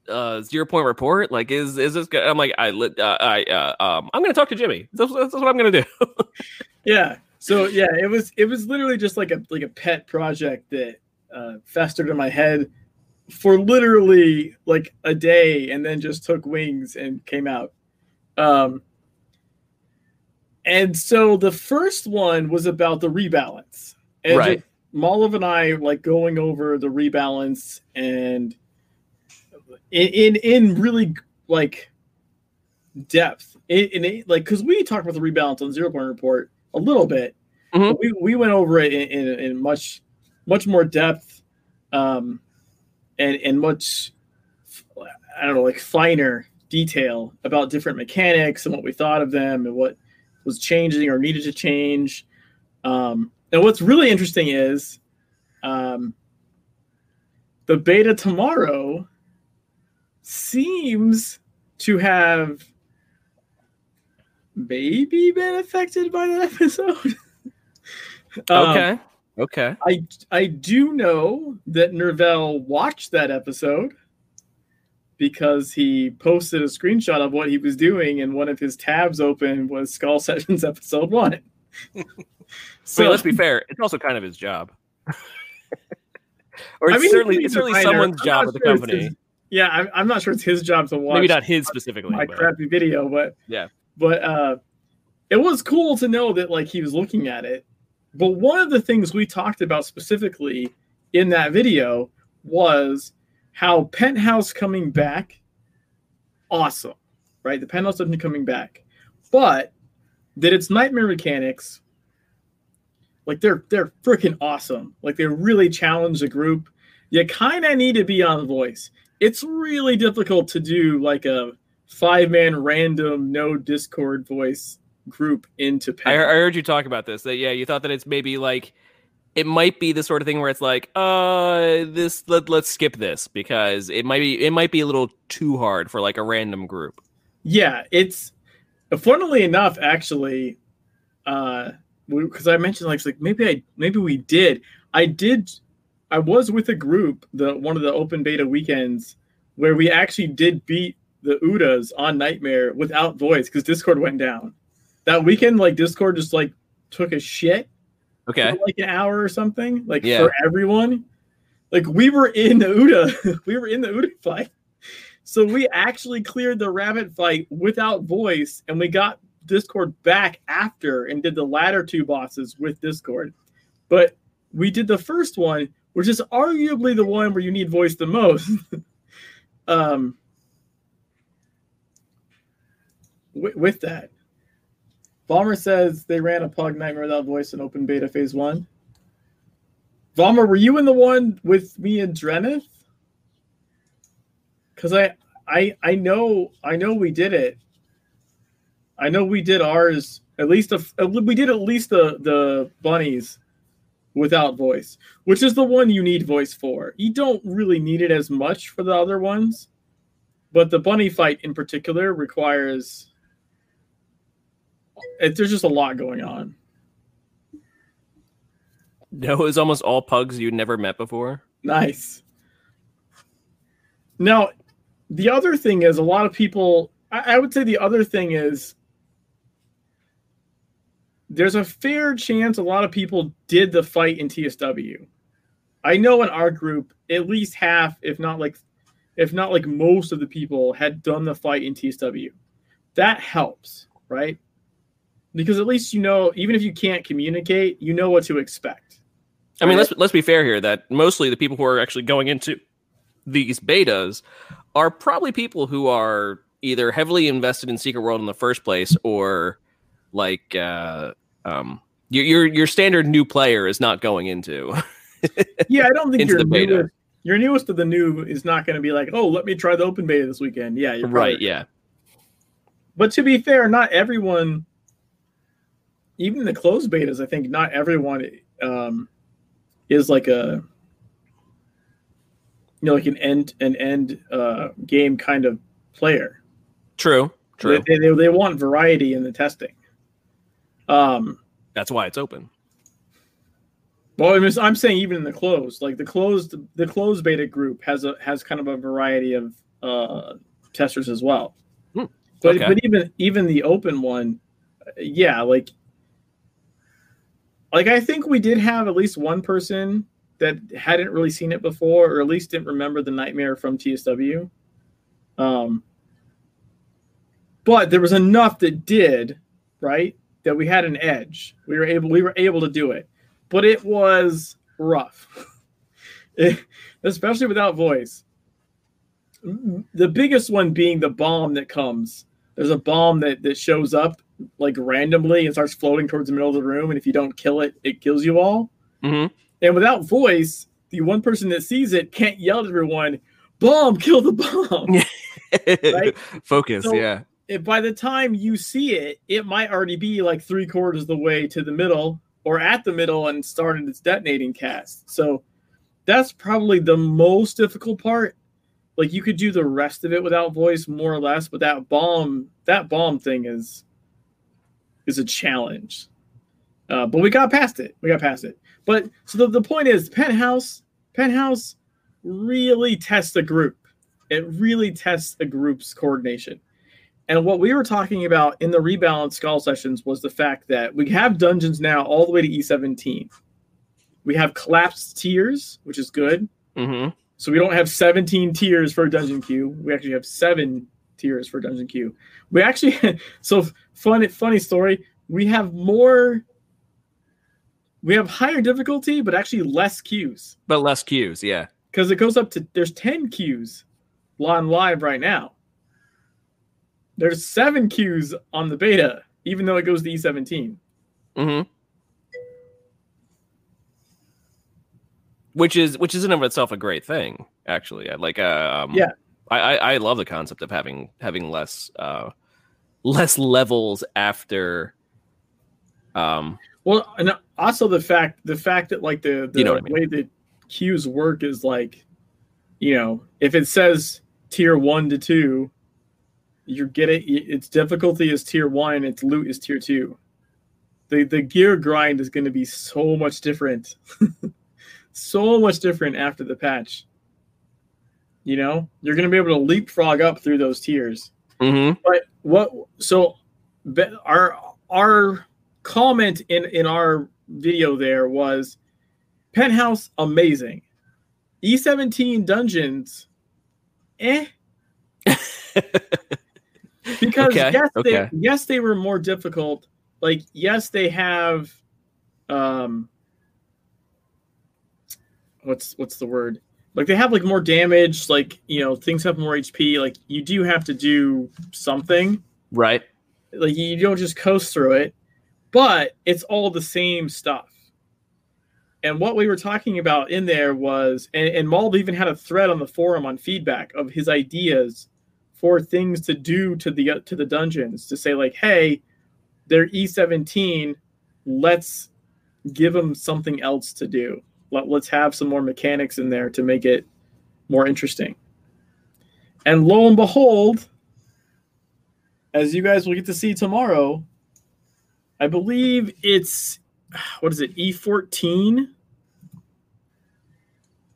uh, Zero Point Report? Like, is is this? Good? I'm like, I, uh, I, uh, um, I'm gonna talk to Jimmy. That's, that's what I'm gonna do. yeah. So yeah, it was, it was literally just like a like a pet project that uh, festered in my head for literally like a day, and then just took wings and came out. Um, and so the first one was about the rebalance, and right. Mallav and I like going over the rebalance and in, in, in really like depth in, in it, like, cause we talked about the rebalance on Zero Point Report a little bit, mm-hmm. but we, we went over it in, in, in much, much more depth, um, and, and much, I don't know, like finer detail about different mechanics and what we thought of them and what was changing or needed to change. Um, and what's really interesting is um, the beta tomorrow seems to have maybe been affected by that episode. um, okay. Okay. I, I do know that Nervelle watched that episode, because he posted a screenshot of what he was doing, and one of his tabs open was Skull Sessions episode one. so Wait, let's be fair; it's also kind of his job, or it's I mean, certainly it's certainly someone's I'm job at the sure company. His, yeah, I'm, I'm not sure it's his job to watch. Maybe not his specifically. My but, crappy video, but yeah, but uh, it was cool to know that like he was looking at it. But one of the things we talked about specifically in that video was how Penthouse coming back, awesome, right? The Penthouse doesn't coming back, but that it's Nightmare mechanics, like they're they're freaking awesome. Like they really challenge the group. You kind of need to be on voice. It's really difficult to do like a five-man random no Discord voice group into Penthouse. I, I heard you talk about this. That yeah, you thought that it's maybe like. It might be the sort of thing where it's like, uh, this let, let's skip this because it might be it might be a little too hard for like a random group. Yeah, it's funnily enough, actually, uh, because I mentioned like, like maybe I maybe we did. I did. I was with a group the one of the open beta weekends where we actually did beat the Oodas on Nightmare without voice because Discord went down. That weekend, like, Discord just, like, took a shit okay. for, like, an hour or something, like, yeah. for everyone. Like, we were in the Ooda. we were in the Ooda fight. So we actually cleared the rabbit fight without voice, and we got Discord back after and did the latter two bosses with Discord. But we did the first one, which is arguably the one where you need voice the most. um, w- with that, Vollmer says they ran a Pog Nightmare without voice in open beta phase one. Vollmer, were you in the one with me and Drenith? Because I, I, I know, I know we did it. I know we did ours. At least a, we did at least the the bunnies without voice, which is the one you need voice for. You don't really need it as much for the other ones, but the bunny fight in particular requires. It, there's just a lot going on. No, it was almost all pugs you'd never met before. Nice. Now, the other thing is a lot of people. I, I would say the other thing is. There's a fair chance a lot of people did the fight in T S W. I know in our group, at least half, if not like, if not like most of the people had done the fight in T S W. That helps, right? Because at least you know, even if you can't communicate, you know what to expect. I mean, let's let's be fair here. That mostly the people who are actually going into these betas are probably people who are either heavily invested in Secret World in the first place or. Like uh, um, your your your standard new player is not going into. yeah, I don't think your newest, your newest of the new is not going to be like, oh, let me try the open beta this weekend. Yeah, you're right. Yeah, but to be fair, not everyone, even the closed betas, I think not everyone um, is like a you know like an end an end uh, game kind of player. True, true. They they, they want variety in the testing. Um, that's why it's open. Well, I'm, just, I'm saying even in the closed, like the closed, the closed beta group has a has kind of a variety of uh, testers as well. Hmm. But okay. but even even the open one, yeah, like like I think we did have at least one person that hadn't really seen it before, or at least didn't remember the Nightmare from T S W. Um, but there was enough that did, right? That we had an edge. We were able we were able to do it. But it was rough. it, especially without voice. The biggest one being the bomb that comes. There's a bomb that, that shows up like randomly and starts floating towards the middle of the room. And if you don't kill it, it kills you all. Mm-hmm. And without voice, the one person that sees it can't yell at everyone, bomb, kill the bomb. right? Focus, so, yeah. If by the time you see it, it might already be like three quarters of the way to the middle or at the middle and started its detonating cast. So that's probably the most difficult part. Like you could do the rest of it without voice more or less, but that bomb, that bomb thing is, is a challenge. Uh, but we got past it. We got past it. But so the, the point is Penthouse, Penthouse really tests a group. It really tests a group's coordination. And what we were talking about in the rebalance Skull Sessions was the fact that we have dungeons now all the way to E seventeen. We have collapsed tiers, which is good. Mm-hmm. So we don't have seventeen tiers for a dungeon queue. We actually have seven tiers for a dungeon queue. We actually, so fun, funny story, we have more, we have higher difficulty, but actually less queues. But less queues, yeah. Because it goes up to, there's ten queues on live right now. There's seven queues on the beta, even though it goes to E seventeen. Mm-hmm. Which is which is in and of itself a great thing, actually. I like um yeah. I, I, I love the concept of having having less uh, less levels after um well and also the fact the fact that like the, the you know what I mean. Way that queues work is like you know, if it says tier one to two you get it. Its difficulty is tier one, and its loot is tier two. The the gear grind is going to be so much different, so much different after the patch. you know, you're going to be able to leapfrog up through those tiers. Mm-hmm. But what, so our, our comment in, in our video there was Penthouse amazing, E seventeen dungeons eh. Because okay. yes, okay. They, yes, they were more difficult. Like, yes, they have, um, what's what's the word? Like, they have like more damage. Like, you know, things have more H P. Like, you do have to do something, right? Like, you don't just coast through it. But it's all the same stuff. And what we were talking about in there was, and, and Mallav even had a thread on the forum on feedback of his ideas for things to do to the to the dungeons to say like, hey, they're E seventeen, let's give them something else to do. Let, let's have some more mechanics in there to make it more interesting. And lo and behold, as you guys will get to see tomorrow, I believe it's, what is it, E fourteen?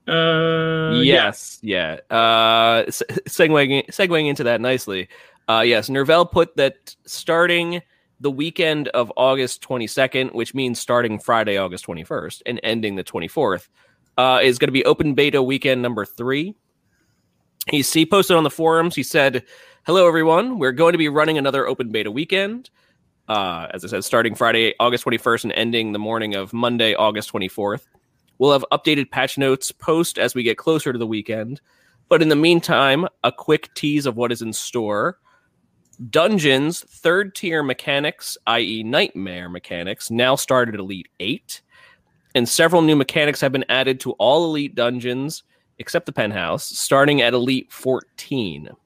Uh, yes, yeah. yeah. Uh, segueing, segueing into that nicely. Uh, yes, Nervelle put that starting the weekend of August twenty-second, which means starting Friday, August twenty-first, and ending the twenty-fourth, uh, is going to be open beta weekend number three. He, he posted on the forums, he said, hello, everyone. We're going to be running another open beta weekend. Uh, as I said, starting Friday, August twenty-first, and ending the morning of Monday, August twenty-fourth. We'll have updated patch notes post as we get closer to the weekend. But in the meantime, a quick tease of what is in store. Dungeons, third tier mechanics, that is. Nightmare mechanics, now start at Elite eight. And several new mechanics have been added to all Elite dungeons, except the Penthouse, starting at Elite fourteen. It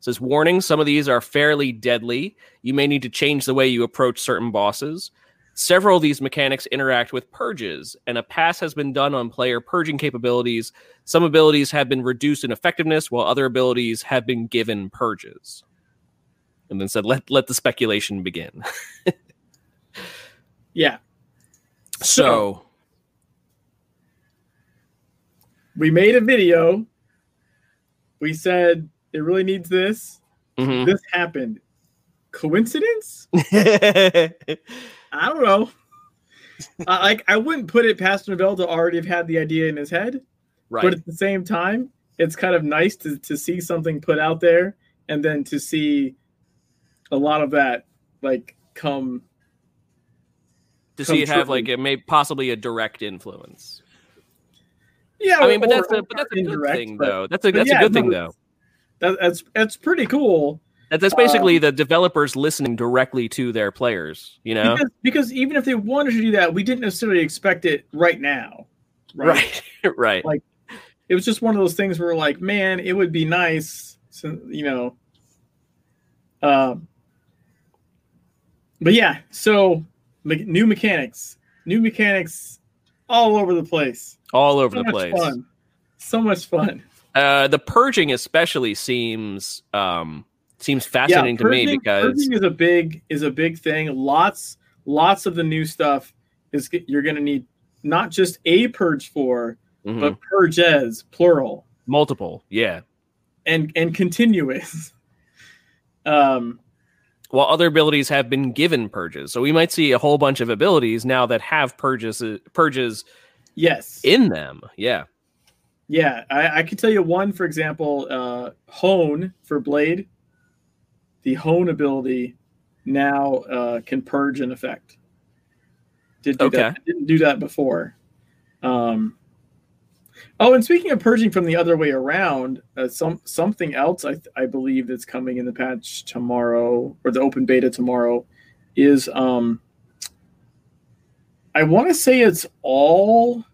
says, warning, some of these are fairly deadly. You may need to change the way you approach certain bosses. Several of these mechanics interact with purges, and a pass has been done on player purging capabilities. Some abilities have been reduced in effectiveness, while other abilities have been given purges. And then said, let let the speculation begin. Yeah. So, so we made a video. We said it really needs this. Mm-hmm. This happened. Coincidence? I don't know. I, like I wouldn't put it past Nervelle to already have had the idea in his head. Right. But at the same time, it's kind of nice to, to see something put out there and then to see a lot of that, like, come to see it have like it may possibly a direct influence. Yeah, I mean, but that's a but that's a good thing though. That's a that's a good thing though. That's that's pretty cool. That's basically um, the developers listening directly to their players, you know. Because, because even if they wanted to do that, we didn't necessarily expect it right now. Right, right. right. Like, it was just one of those things where, like, man, it would be nice, to, you know. Um. But yeah, so me- new mechanics, new mechanics, all over the place, all over so the place. Fun. So much fun. Uh, the purging especially seems. Um, Seems fascinating yeah, purging, to me because purging is a big is a big thing. Lots lots of the new stuff is you're going to need not just a purge for, mm-hmm. but purges plural, multiple, yeah, and and continuous. Um, while other abilities have been given purges, so we might see a whole bunch of abilities now that have purges purges, yes, in them, yeah, yeah. I, I could tell you one, for example, uh, hone for Blade. The hone ability now uh, can purge an effect. Did do okay. that. Didn't do that before. Um, oh, and speaking of purging from the other way around, uh, some something else I, I believe that's coming in the patch tomorrow or the open beta tomorrow is um, I want to say it's all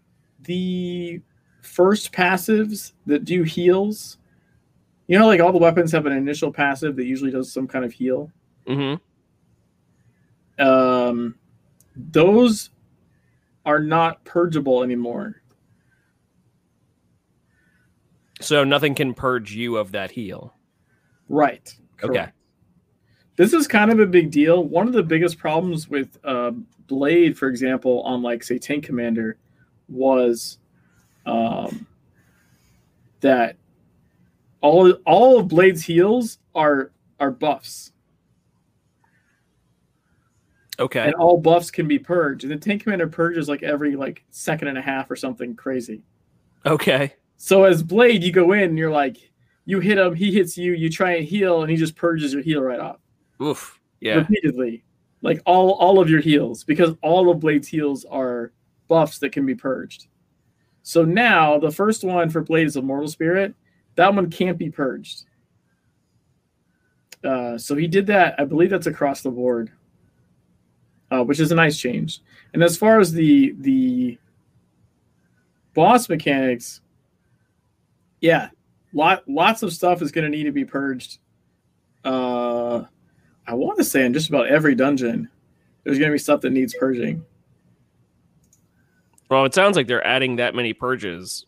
the first passives that do heals. You know, like all the weapons have an initial passive that usually does some kind of heal. Mm-hmm. Um, those are not purgeable anymore. So nothing can purge you of that heal. Right. Correct. Okay. This is kind of a big deal. One of the biggest problems with uh, Blade, for example, on like say Tank Commander, was um, that All all of Blade's heals are are buffs. Okay. And all buffs can be purged. And the Tank Commander purges like every like second and a half or something crazy. Okay. So as Blade, you go in and you're like, you hit him, he hits you, you try and heal, and he just purges your heal right off. Oof. Yeah. Repeatedly. Like all, all of your heals, because all of Blade's heals are buffs that can be purged. So now the first one for Blade is a Mortal Spirit. That one can't be purged. Uh, so he did that. I believe that's across the board. Uh, which is a nice change. And as far as the the boss mechanics, yeah, lot lots of stuff is going to need to be purged. Uh, I want to say in just about every dungeon, there's going to be stuff that needs purging. Well, it sounds like they're adding that many purges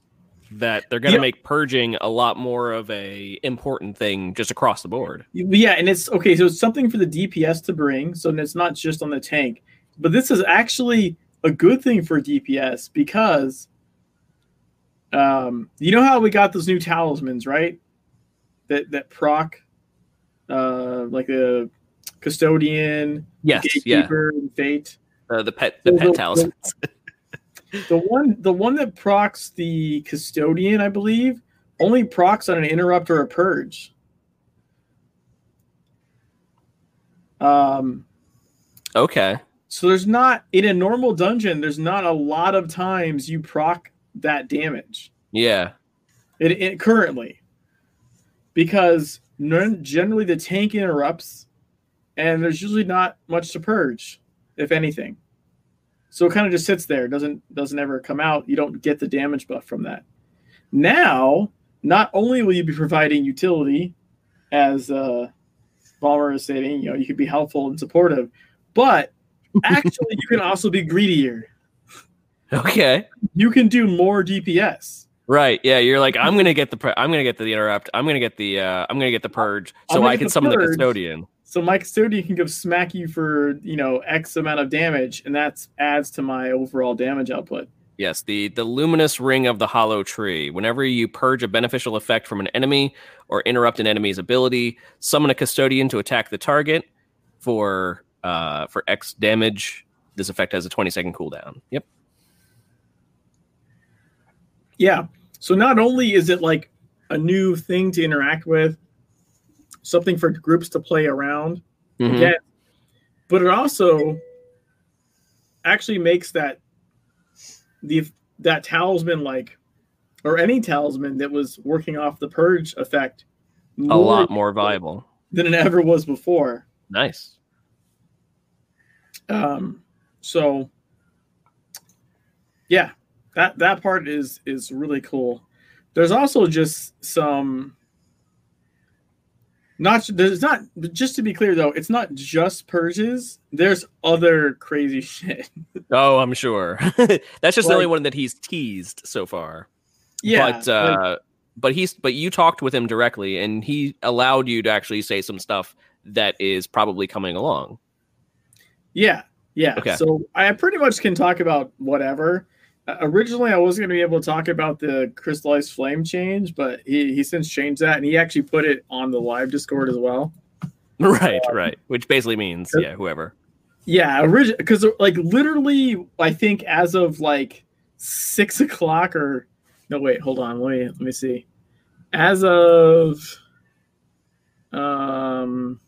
that they're going to yeah. make purging a lot more of a important thing just across the board. Yeah, and it's okay. So it's something for the D P S to bring. So it's not just on the tank, but this is actually a good thing for D P S because, um, you know how we got those new talismans, right? That that proc, uh, like the custodian, yes, gatekeeper, yeah. and fate, uh, the pet, the so pet the, talismans. The, The one the one that procs the custodian, I believe, only procs on an interrupt or a purge. Um, okay. So there's not, in a normal dungeon, there's not a lot of times you proc that damage. Yeah. It, it currently. Because generally the tank interrupts, and there's usually not much to purge, if anything. So it kind of just sits there, doesn't doesn't ever come out. You don't get the damage buff from that. Now, not only will you be providing utility, as uh, Vollmer is stating, you know, you could be helpful and supportive, but actually you can also be greedier. Okay. You can do more D P S. Right. Yeah. You're like, I'm gonna get the I'm gonna get the interrupt. I'm gonna get the uh, I'm gonna get the purge, so I can summon the custodian. So my custodian can go smack you for, you know, X amount of damage, and that adds to my overall damage output. Yes, the, the Luminous Ring of the Hollow Tree. Whenever you purge a beneficial effect from an enemy or interrupt an enemy's ability, summon a custodian to attack the target for uh, for X damage. This effect has a twenty-second cooldown. Yep. Yeah, so not only is it like a new thing to interact with, something for groups to play around, mm-hmm. again, but it also actually makes that the that talisman like, or any talisman that was working off the purge effect, a lot more viable than it ever was before. Nice. Um. So, yeah, that that part is is really cool. There's also just some. Not there's not just to be clear though, it's not just purges. There's other crazy shit. Oh, I'm sure. That's just like, the only one that he's teased so far. Yeah, but uh, like, but he's but you talked with him directly, and he allowed you to actually say some stuff that is probably coming along. Yeah, yeah. Okay. So I pretty much can talk about whatever. Uh, originally, I was going to be able to talk about the Crystallized Flame change, but he, he since changed that, and he actually put it on the live Discord as well. Right, um, right. Which basically means, yeah, whoever. Yeah, because orig- like literally, I think as of like six o'clock or no, wait, hold on, let me let me see. As of um.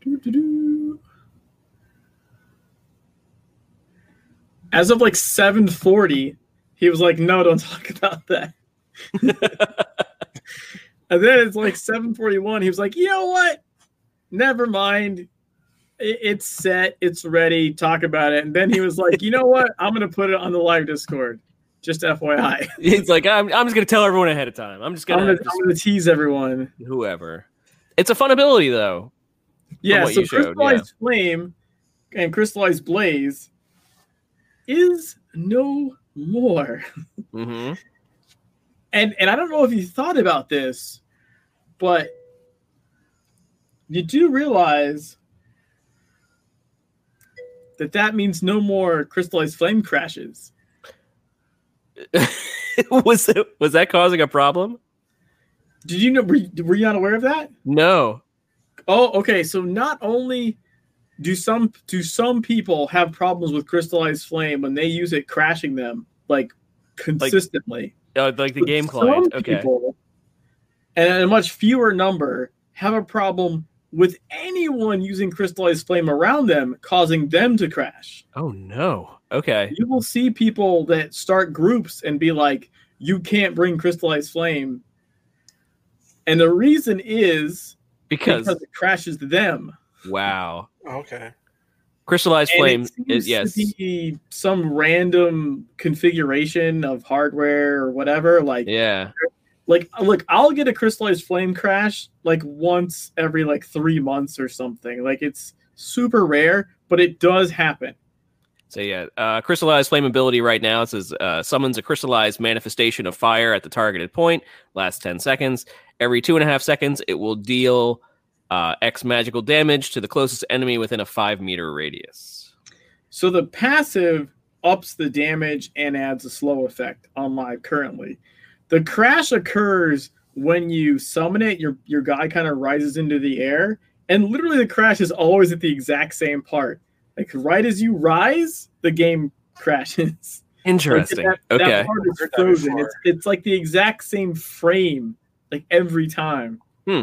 Doo-doo-doo. As of like seven forty, he was like, no, don't talk about that. And then it's like seven forty-one. He was like, you know what? Never mind. It's set. It's ready. Talk about it. And then he was like, you know what? I'm going to put it on the live Discord. Just F Y I. He's like, I'm, I'm just going to tell everyone ahead of time. I'm just going to tease everyone. Whoever. It's a fun ability, though. Yeah, so Crystallized yeah. Flame and Crystallized Blaze is no more. Mm-hmm. And and I don't know if you thought about this, but you do realize that that means no more Crystallized Flame crashes. was was that causing a problem? Did you know? Were you, were you not aware of that? No. Oh, okay. So not only do some do some people have problems with Crystallized Flame when they use it crashing them like consistently, like, oh, like the game client. Some okay. People, and a much fewer number have a problem with anyone using Crystallized Flame around them, causing them to crash. Oh no. Okay. You will see people that start groups and be like, you can't bring Crystallized Flame. And the reason is because, because it crashes them. Wow. Okay. Crystallized and Flame is, yes. To be some random configuration of hardware or whatever. Like, yeah. Like, look, I'll get a Crystallized Flame crash like once every like three months or something. Like, it's super rare, but it does happen. So, yeah, uh, Crystallized Flame ability right now, it says uh, summons a crystallized manifestation of fire at the targeted point, lasts ten seconds. Every two and a half seconds, it will deal uh, X magical damage to the closest enemy within a five meter radius. So the passive ups the damage and adds a slow effect on live currently. The crash occurs when you summon it. Your your guy kind of rises into the air, and literally the crash is always at the exact same part. Like right as you rise, the game crashes. Interesting. Like that, okay. That part is frozen. It's, it's like the exact same frame, like every time. Hmm.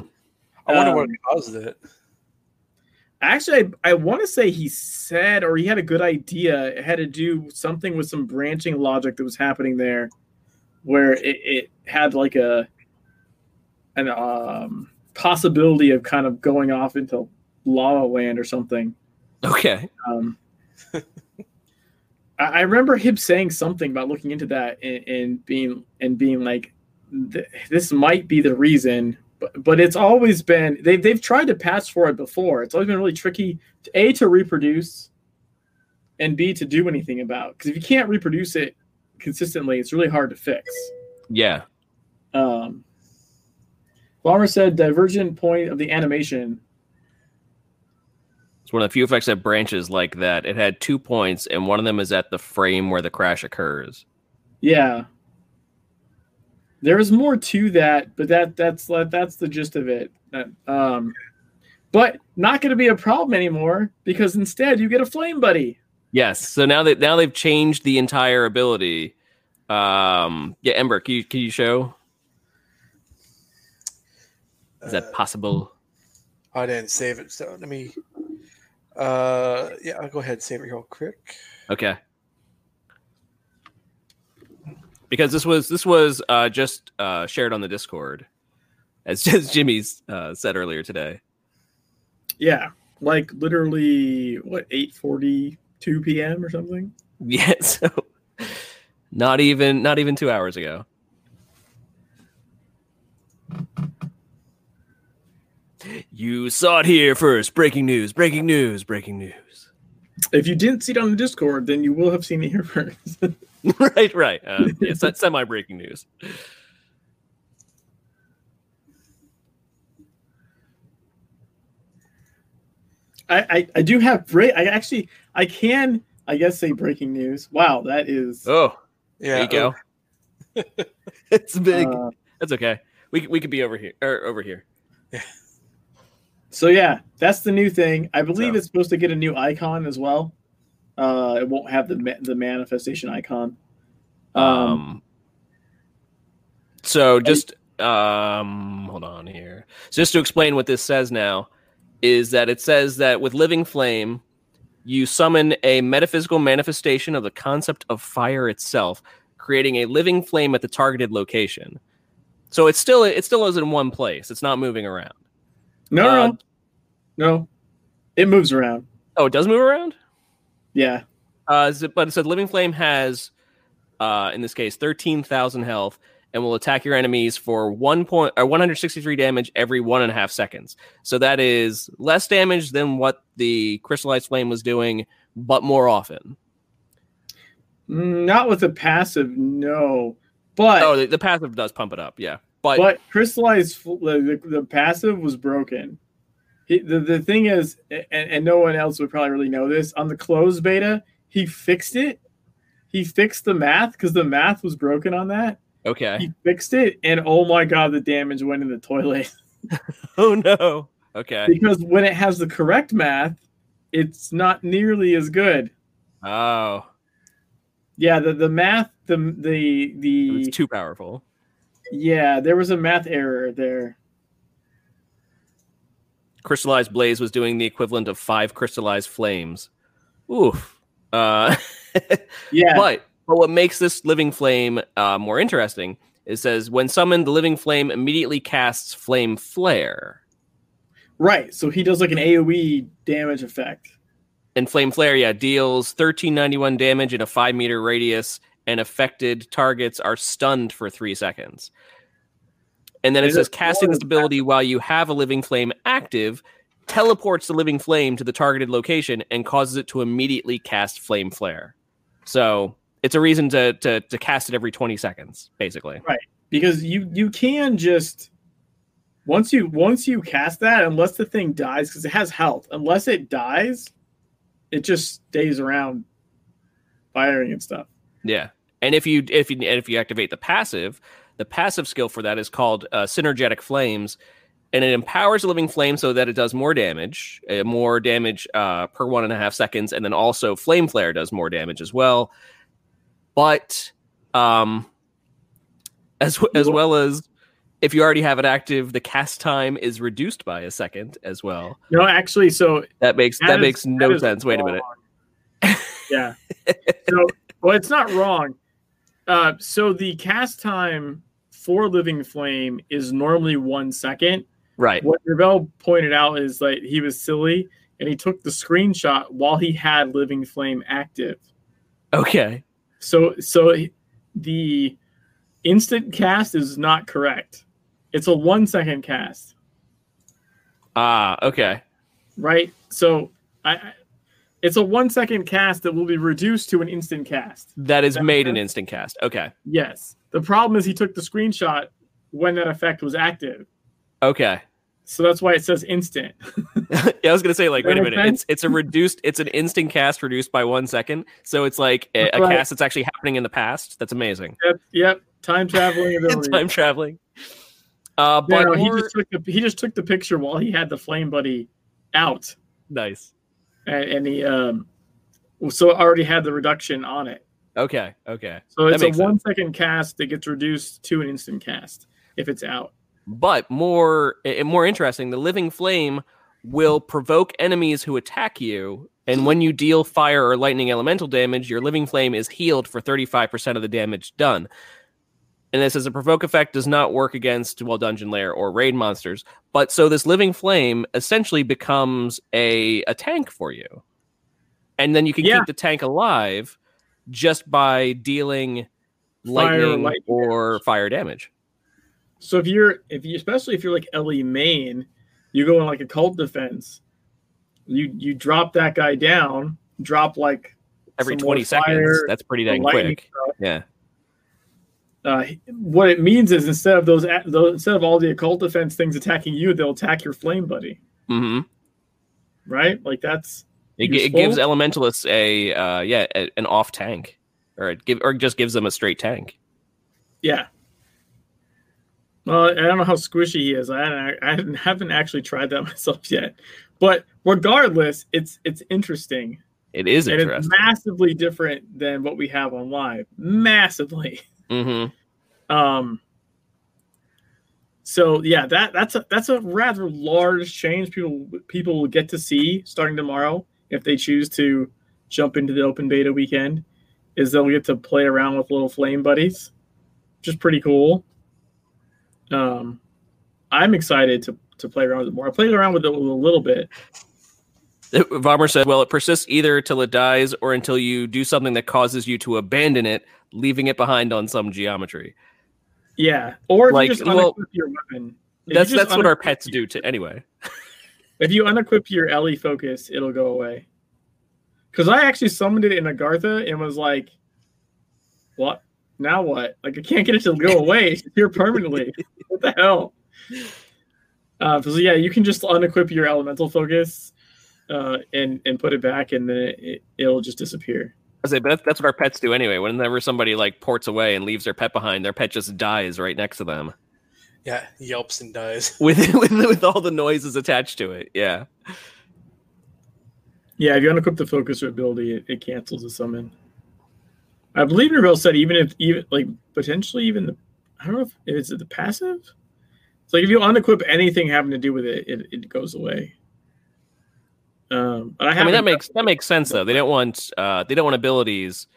I wonder um, what caused it. Actually, I, I want to say he said, or he had a good idea. It had to do something with some branching logic that was happening there, where it, it had like a an um, possibility of kind of going off into lava land or something. Okay. Um, I, I remember him saying something about looking into that and, and being and being like, th- this might be the reason. But but it's always been they've they've tried to patch for it before. It's always been really tricky to A, to reproduce, and B, to do anything about. Because if you can't reproduce it consistently, it's really hard to fix. Yeah. Um, Vollmer said divergent point of the animation. It's one of the few effects that branches like that. It had two points, and one of them is at the frame where the crash occurs. Yeah. There is more to that, but that that's that's the gist of it. Um, but not going to be a problem anymore, because instead you get a flame buddy. Yes. So now that now they've changed the entire ability. Um, yeah, Ember, can you can you show? Is that uh, possible? I didn't save it, so let me. Uh, yeah, I'll go ahead and save it real quick. Okay. Because this was this was uh, just uh, shared on the Discord, as just Jimmy's uh, said earlier today. Yeah, like literally what eight forty. two p.m. or something? Yeah, so not even not even two hours ago. You saw it here first. Breaking news, breaking news, breaking news. If you didn't see it on the Discord, then you will have seen it here first. Right, right. Uh, yeah, semi-breaking news. I, I, I do have break. I actually I can I guess say breaking news. Wow, that is oh yeah. There you go. It's big. Uh, that's okay. We we could be over here or over here. Yeah. So yeah, that's the new thing. I believe so. It's supposed to get a new icon as well. Uh, it won't have the ma- the manifestation icon. Um. um so just I, um hold on here. So just to explain what this says now. Is that it says that with Living Flame, you summon a metaphysical manifestation of the concept of fire itself, creating a living flame at the targeted location. So it's still it still is in one place. It's not moving around. No, uh, no, no, it moves around. Oh, it does move around. Yeah, uh, but it said Living Flame has, uh, in this case, thirteen thousand health. And will attack your enemies for one point or one hundred sixty-three damage every one and a half seconds. So that is less damage than what the Crystallized Flame was doing, but more often. Not with the passive, no. But oh, the, the passive does pump it up, yeah. But, but Crystallized, the, the passive was broken. He, the, the thing is, and, and no one else would probably really know this, on the closed beta, he fixed it. He fixed the math because the math was broken on that. Okay. He fixed it, and oh my god, the damage went in the toilet. Oh no. Okay. Because when it has the correct math, it's not nearly as good. Oh. Yeah, the, the math, the the the it's too powerful. Yeah, there was a math error there. Crystallized Blaze was doing the equivalent of five crystallized flames. Oof. Uh, yeah. But but what makes this living flame uh, more interesting, it says, when summoned, the living flame immediately casts Flame Flare. Right, so he does like an AoE damage effect. And Flame Flare, yeah, deals thirteen ninety-one damage in a five meter radius, and affected targets are stunned for three seconds. And then it, it says, casting this ability while you have a living flame active teleports the living flame to the targeted location and causes it to immediately cast Flame Flare. So it's a reason to to, to cast it every twenty seconds, basically. Right, because you, you can just... Once you once you cast that, unless the thing dies, because it has health, unless it dies, it just stays around firing and stuff. Yeah, and if you if you, and if you activate the passive... The passive skill for that is called uh, Synergetic Flames, and it empowers a living flame so that it does more damage, uh, more damage uh, per one and a half seconds, and then also Flame Flare does more damage as well. But um, as w- as well as if you already have it active, the cast time is reduced by a second as well. No, actually, so that makes that, that is, makes no that sense. Wait a minute. Yeah. So, well, it's not wrong. Uh, so the cast time for Living Flame is normally one second. Right. What Nervelle pointed out is like he was silly and he took the screenshot while he had Living Flame active. Okay. So so the instant cast is not correct. It's a one second cast. Ah, okay. Right. So I. It's a one-second cast that will be reduced to an instant cast. That is that made an instant cast. Okay. Yes. The problem is he took the screenshot when that effect was active. Okay. So that's why it says instant. Yeah, I was going to say, like, wait a minute. It's it's a reduced, it's an instant cast reduced by one second. So it's like a, a right. cast that's actually happening in the past. That's amazing. Yep. Yep. Time traveling ability. Time traveling. Uh, but no, he, or... just took the, he just took the picture while he had the Flame Buddy out. Nice. And he um, so already had the reduction on it. Okay, okay. So it's a one-second cast that gets reduced to an instant cast if it's out. But more more interesting, the living flame will provoke enemies who attack you, and when you deal fire or lightning elemental damage, your living flame is healed for thirty-five percent of the damage done. And it says a provoke effect does not work against, well, dungeon lair or raid monsters. But so this living flame essentially becomes a, a tank for you. And then you can yeah. keep the tank alive just by dealing lightning, lightning or damage. Fire damage. So if you're, if you, especially if you're like Ellie main, you go in like a cult defense, you, you drop that guy down, drop like every twenty seconds. That's pretty dang quick. Stuff. Yeah. Uh, what it means is instead of those, those, instead of all the occult defense things attacking you, they'll attack your flame buddy. Mm-hmm. Right, like that's it. G- it gives elementalists a uh, yeah a, an off tank, or it give or it just gives them a straight tank. Yeah. Well, I don't know how squishy he is. I haven't, I haven't, haven't actually tried that myself yet. But regardless, it's it's interesting. It is interesting. And it's massively different than what we have on live. Massively. Mm-hmm. Um. So yeah, that that's a that's a rather large change. People people will get to see starting tomorrow if they choose to jump into the open beta weekend. Is they'll get to play around with little flame buddies, which is pretty cool. Um, I'm excited to to play around with it more. I played around with it a little bit. Vollmer said, well, it persists either till it dies or until you do something that causes you to abandon it, leaving it behind on some geometry. Yeah. Or if like, you just unequip well, your weapon. That's that's unequip- what our pets do to anyway. If you unequip your Ellie focus, it'll go away. Because I actually summoned it in Agartha and was like, what? Now what? Like, I can't get it to go away. It's here permanently. What the hell? Uh, so yeah, you can just unequip your elemental focus. Uh, and and put it back, and then it, it, it'll just disappear. I say, but that's, that's what our pets do anyway. Whenever somebody like ports away and leaves their pet behind, their pet just dies right next to them. Yeah, yelps and dies with with, with all the noises attached to it. Yeah. Yeah, if you unequip the focuser ability, it, it cancels the summon. I believe Nervelle said even if even like potentially even the I don't know if is it the passive. It's like if you unequip anything having to do with it, it, it goes away. Um, but I, I mean that makes that makes sense though. They don't want uh, they don't want abilities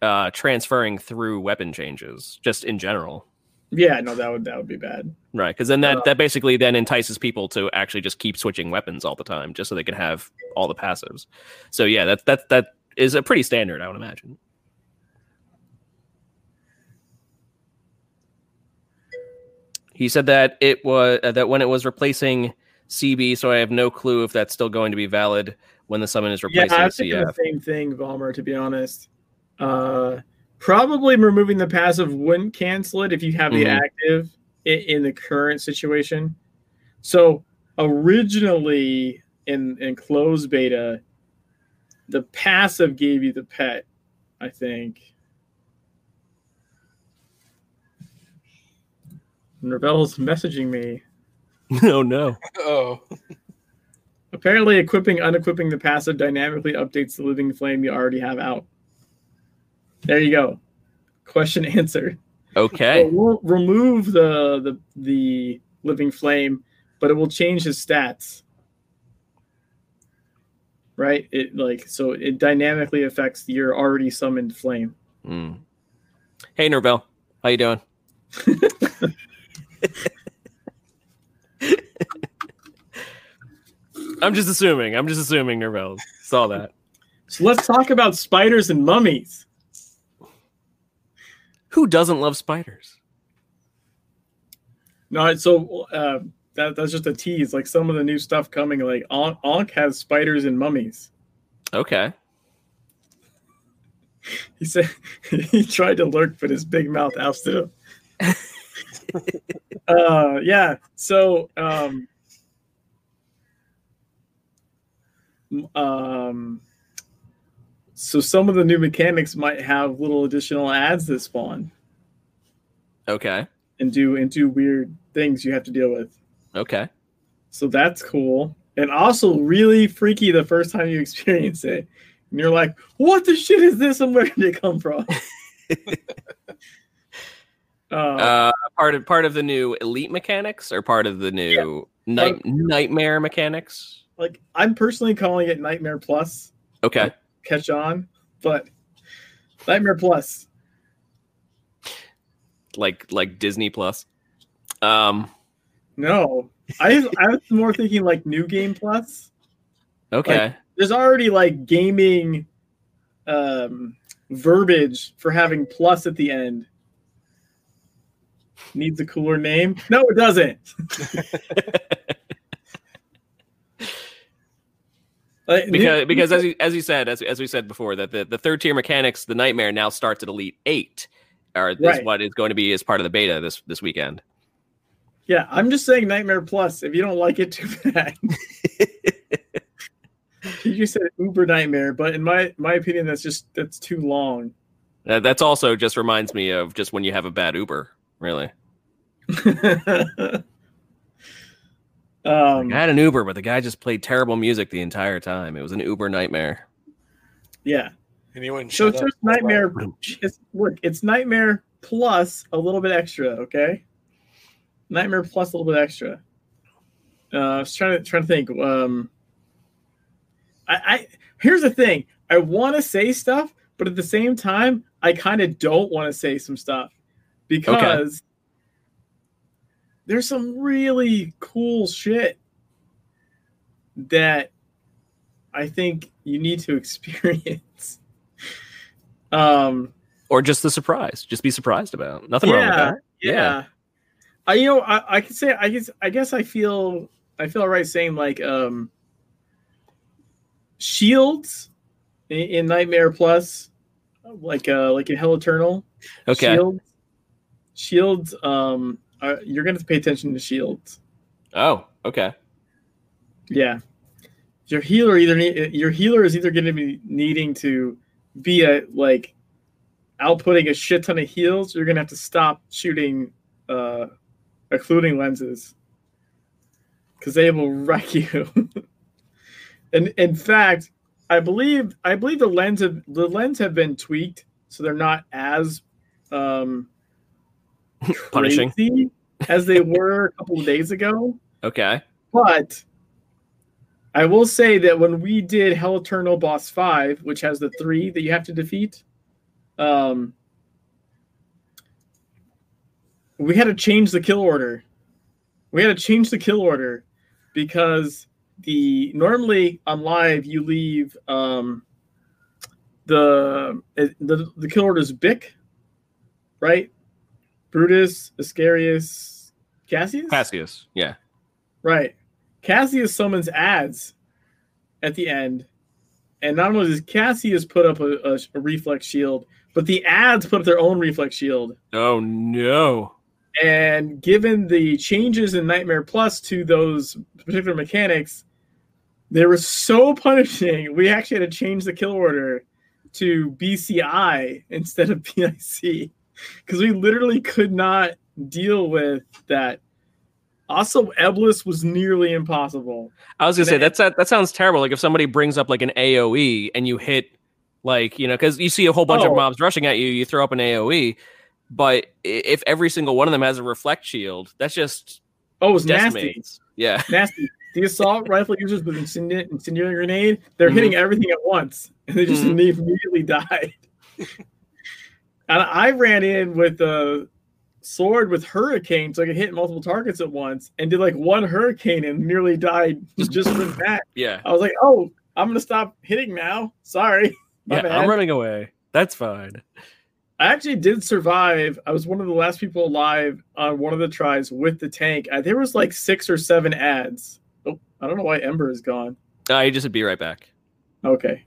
uh, transferring through weapon changes just in general. Yeah, no, that would that would be bad. Right, because then that, uh, that basically then entices people to actually just keep switching weapons all the time, just so they can have all the passives. So yeah, that that that is a pretty standard, I would imagine. He said that it was uh, that when it was replacing C B, so I have no clue if that's still going to be valid when the summon is replacing C F. Yeah, I think the same thing, Vollmer, to be honest. Uh, Probably removing the passive wouldn't cancel it if you have mm-hmm. the active in, in the current situation. So originally in, in closed beta, the passive gave you the pet, I think. Nervelle's messaging me. Oh, no. Oh. Apparently equipping, unequipping the passive dynamically updates the Living Flame you already have out. There you go. Question answered. Okay. So we'll remove the, the the Living Flame, but it will change his stats. Right? It like so it dynamically affects your already summoned flame. Mm. Hey Nervelle, how you doing? I'm just assuming. I'm just assuming Nervelle saw that. So let's talk about spiders and mummies. Who doesn't love spiders? No, so uh, that, that's just a tease. Like some of the new stuff coming, like Ankh has spiders and mummies. Okay. He said he tried to lurk, but his big mouth ousted him. uh, yeah. So, um, um. So some of the new mechanics might have little additional ads that spawn. Okay. And do and do weird things you have to deal with. Okay. So that's cool. And also really freaky the first time you experience it. And you're like, what the shit is this and where did it come from? uh, uh, part of part of the new elite mechanics or part of the new yeah. night, like, nightmare mechanics? Like I'm personally calling it Nightmare Plus. Okay. Like, catch on, but Nightmare Plus, like like Disney Plus. Um, no, I I was more thinking like New Game Plus. Okay, like, there's already like gaming, um, verbiage for having plus at the end. Needs a cooler name? No, it doesn't. Because, because as you as you said, as as we said before, that the, the third tier mechanics, the nightmare now starts at Elite Eight, or right. is what is going to be as part of the beta this, this weekend. Yeah, I'm just saying Nightmare Plus. If you don't like it, too bad. You said Uber Nightmare, but in my my opinion, that's just that's too long. That, that's also just reminds me of just when you have a bad Uber, really. Um, like I had an Uber, but the guy just played terrible music the entire time. It was an Uber nightmare. Yeah. Anyone? So it's just nightmare. It's, look, it's Nightmare Plus a little bit extra. Okay. Nightmare Plus a little bit extra. Uh, I was trying to trying to think. Um, I, I here's the thing. I want to say stuff, but at the same time, I kind of don't want to say some stuff because. Okay. There's some really cool shit that I think you need to experience. Um, or just the surprise. Just be surprised about. Nothing yeah, wrong with that. Yeah. yeah. I you know, I, I can say I guess I guess I feel I feel right saying like um, shields in, in Nightmare Plus, like uh, like in Hell Eternal. Okay. Shields shields um Uh, you're going to pay attention to shields. Oh, okay. Yeah, your healer either need, your healer is either going to be needing to via like outputting a shit ton of heals, you're gonna have to stop shooting uh, occluding lenses because they will wreck you. And in fact, I believe I believe the lens have, the lens have been tweaked so they're not as um, punishing crazy as they were a couple of days ago. Okay, but I will say that when we did Hell Eternal Boss five, which has the three that you have to defeat, um, we had to change the kill order. We had to change the kill order because the normally on live you leave um, the, the the kill order is Bic, right? Brutus, Iscarius, Cassius? Cassius, yeah. Right. Cassius summons ads at the end, and not only does Cassius put up a, a, a reflex shield, but the ads put up their own reflex shield. Oh, no. And given the changes in Nightmare Plus to those particular mechanics, they were so punishing, we actually had to change the kill order to B C I instead of P I C, because we literally could not deal with that. Also, Eblis was nearly impossible. I was going to say, that's, that, that sounds terrible. Like, if somebody brings up, like, an A O E and you hit, like, you know, because you see a whole bunch oh. of mobs rushing at you, you throw up an A O E. But if every single one of them has a reflect shield, that's just... Oh, it was decimates. Nasty. Yeah. Nasty. The assault rifle users with incendiary incendiary grenade, they're mm-hmm. hitting everything at once. And they just mm-hmm. immediately died. And I ran in with a... Uh, sword with hurricane, so I could hit multiple targets at once, and did like one hurricane and nearly died just from that. Yeah, I was like, "Oh, I'm gonna stop hitting now. Sorry, my yeah, bad. I'm running away. That's fine." I actually did survive. I was one of the last people alive on one of the tries with the tank. I, there was like six or seven ads. Oh, I don't know why Ember is gone. I uh, just would be right back. Okay.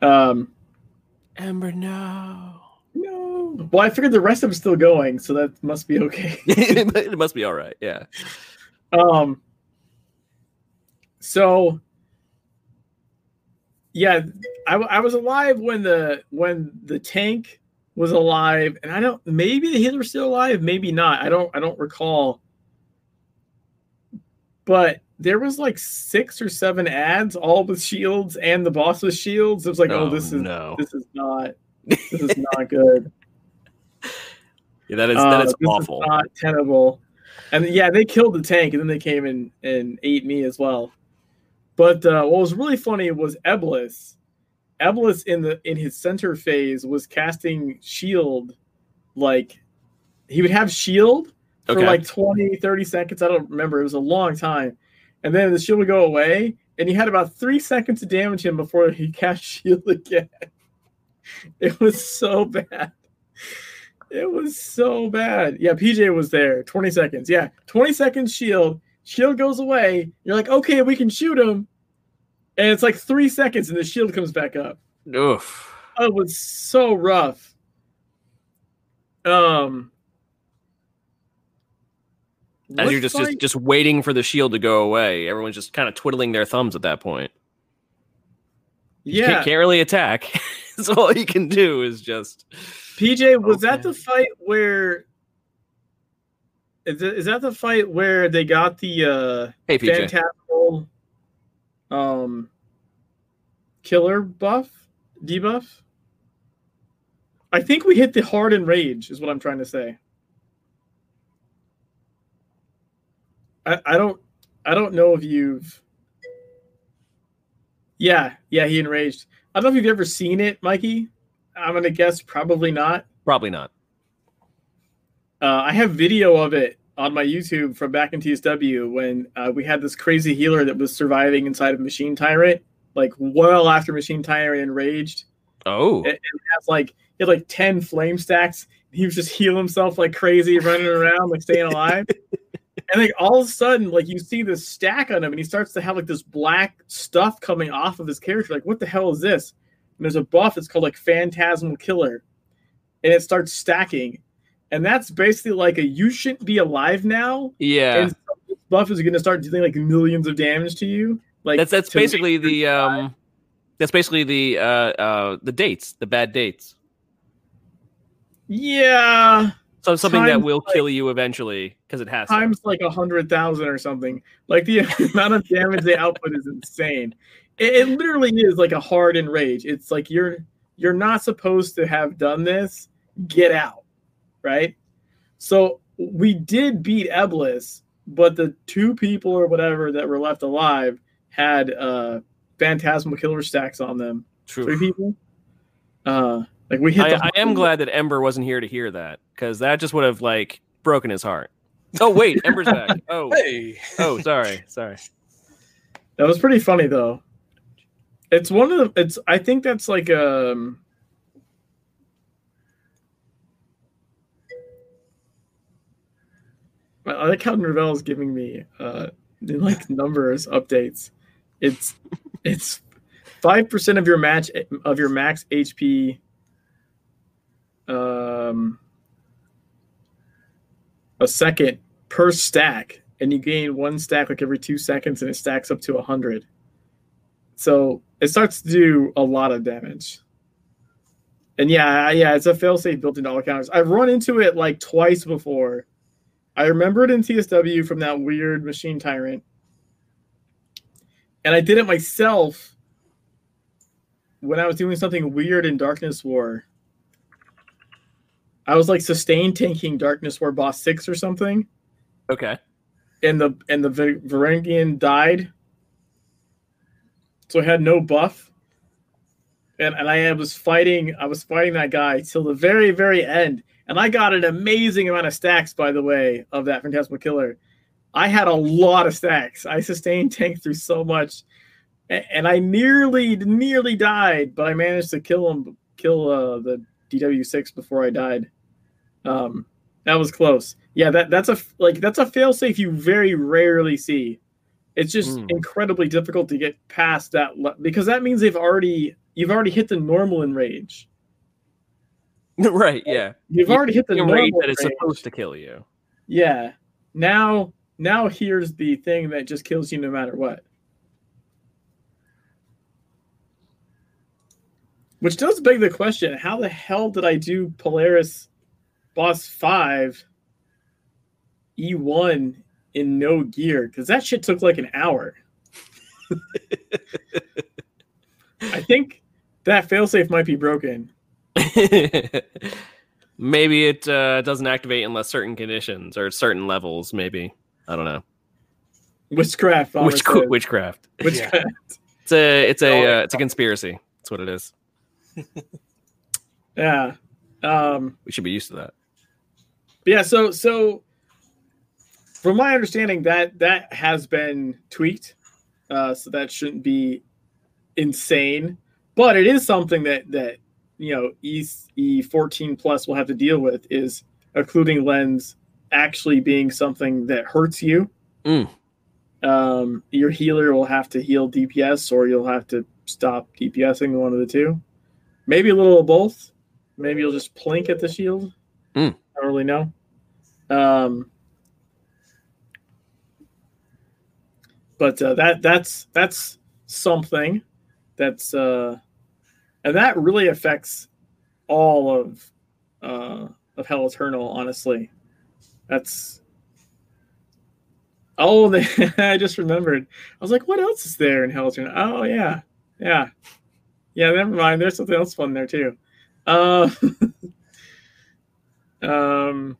Um, Ember, no. No. Well, I figured the rest of them still going, so that must be okay. It must be all right, yeah. Um. So, yeah, I, I was alive when the when the tank was alive, and I don't. Maybe the healers were still alive, maybe not. I don't. I don't recall. But there was like six or seven ads, all with shields, and the boss with shields. It was like, oh, oh this is no. this is not. This is not good. Yeah, that is that is uh, this awful. Is not tenable. And yeah, they killed the tank, and then they came and, and ate me as well. But uh, what was really funny was Eblis. Eblis in the in his center phase was casting shield, like he would have shield for okay. like twenty, thirty seconds. I don't remember. It was a long time. And then the shield would go away, and he had about three seconds to damage him before he cast shield again. It was so bad. It was so bad. Yeah, P J was there. twenty seconds. Yeah, twenty seconds shield. Shield goes away. You're like, okay, we can shoot him. And it's like three seconds and the shield comes back up. Oof. It was so rough. Um, and you're just, just, just waiting for the shield to go away. Everyone's just kind of twiddling their thumbs at that point. You yeah. can't, can't really attack. So all you can do is just... P J, was okay. that the fight where... Is, it, is that the fight where they got the uh, hey, Phantasmal um, killer buff? Debuff? I think we hit the Hardened Rage, is what I'm trying to say. I, I don't I don't know if you've... Yeah, yeah, he enraged... I don't know if you've ever seen it, Mikey. I'm going to guess probably not. Probably not. Uh, I have video of it on my YouTube from back in T S W when uh, we had this crazy healer that was surviving inside of Machine Tyrant, like well after Machine Tyrant enraged. Oh. It, it has like, he had like ten flame stacks. He was just healing himself like crazy, running around, like staying alive. And like all of a sudden, like you see this stack on him, and he starts to have like this black stuff coming off of his character. Like, what the hell is this? And there's a buff that's called like Phantasmal Killer, and it starts stacking. And that's basically like a you shouldn't be alive now. Yeah, and this buff is going to start dealing like millions of damage to you. Like that's that's basically the um, That's basically the uh, uh, the dates, the bad dates. Yeah. So something times that will like, kill you eventually because it has times to. Like a hundred thousand or something. Like the amount of damage they output is insane. It, it literally is like a hard enrage. It's like you're you're not supposed to have done this. Get out, right? So we did beat Eblis, but the two people or whatever that were left alive had uh, phantasmal killer stacks on them. True. Three people. Uh, like we hit. I, the- I am glad that Ember wasn't here to hear that, because that just would have like broken his heart. Oh wait, Ember's back. Oh, hey. Oh, sorry, sorry. That was pretty funny though. It's one of the. It's. I think that's like um. I like how Nervelle is giving me uh, like numbers updates. It's it's five percent of your match of your max H P. Um, a second per stack, and you gain one stack like every two seconds, and it stacks up to a hundred. So it starts to do a lot of damage. And yeah, yeah, it's a failsafe built into all counters. I've run into it like twice before. I remember it in T S W from that weird machine tyrant. And I did it myself when I was doing something weird in Darkness War. I was like sustained tanking Darkness War boss six or something. Okay. And the and the Varangian died. So I had no buff. And and I was fighting I was fighting that guy till the very, very end. And I got an amazing amount of stacks, by the way, of that Phantasmal Killer. I had a lot of stacks. I sustained tank through so much. And I nearly, nearly died, but I managed to kill him, kill uh, the D W six before I died. Um, that was close. Yeah, that that's a like that's a failsafe you very rarely see. It's just mm. incredibly difficult to get past that le- because that means they've already you've already hit the normal enrage. Right, yeah. You've you, already hit the normal rate that it's supposed to kill you. Yeah. Now, now here's the thing that just kills you no matter what. Which does beg the question, how the hell did I do Polaris Boss five E one in no gear? Because that shit took like an hour. I think that failsafe might be broken. Maybe it uh, doesn't activate unless certain conditions or certain levels. Maybe I don't know. Witchcraft. Which, witchcraft. Witchcraft. Yeah. It's a it's a uh, it's a conspiracy. That's what it is. Yeah. Um, we should be used to that. Yeah. So so from my understanding, that that has been tweaked, uh, so that shouldn't be insane, but it is something that that. You know, E fourteen plus will have to deal with is occluding lens actually being something that hurts you. Mm. Um, your healer will have to heal D P S, or you'll have to stop DPSing, one of the two. Maybe a little of both. Maybe you'll just plink at the shield. Mm. I don't really know. Um, but uh, that that's that's something that's. Uh, And that really affects all of uh, of Hell Eternal, honestly. That's oh, the... I just remembered. I was like, what else is there in Hell Eternal? Oh yeah, yeah, yeah. Never mind. There's something else fun there too. Uh... um,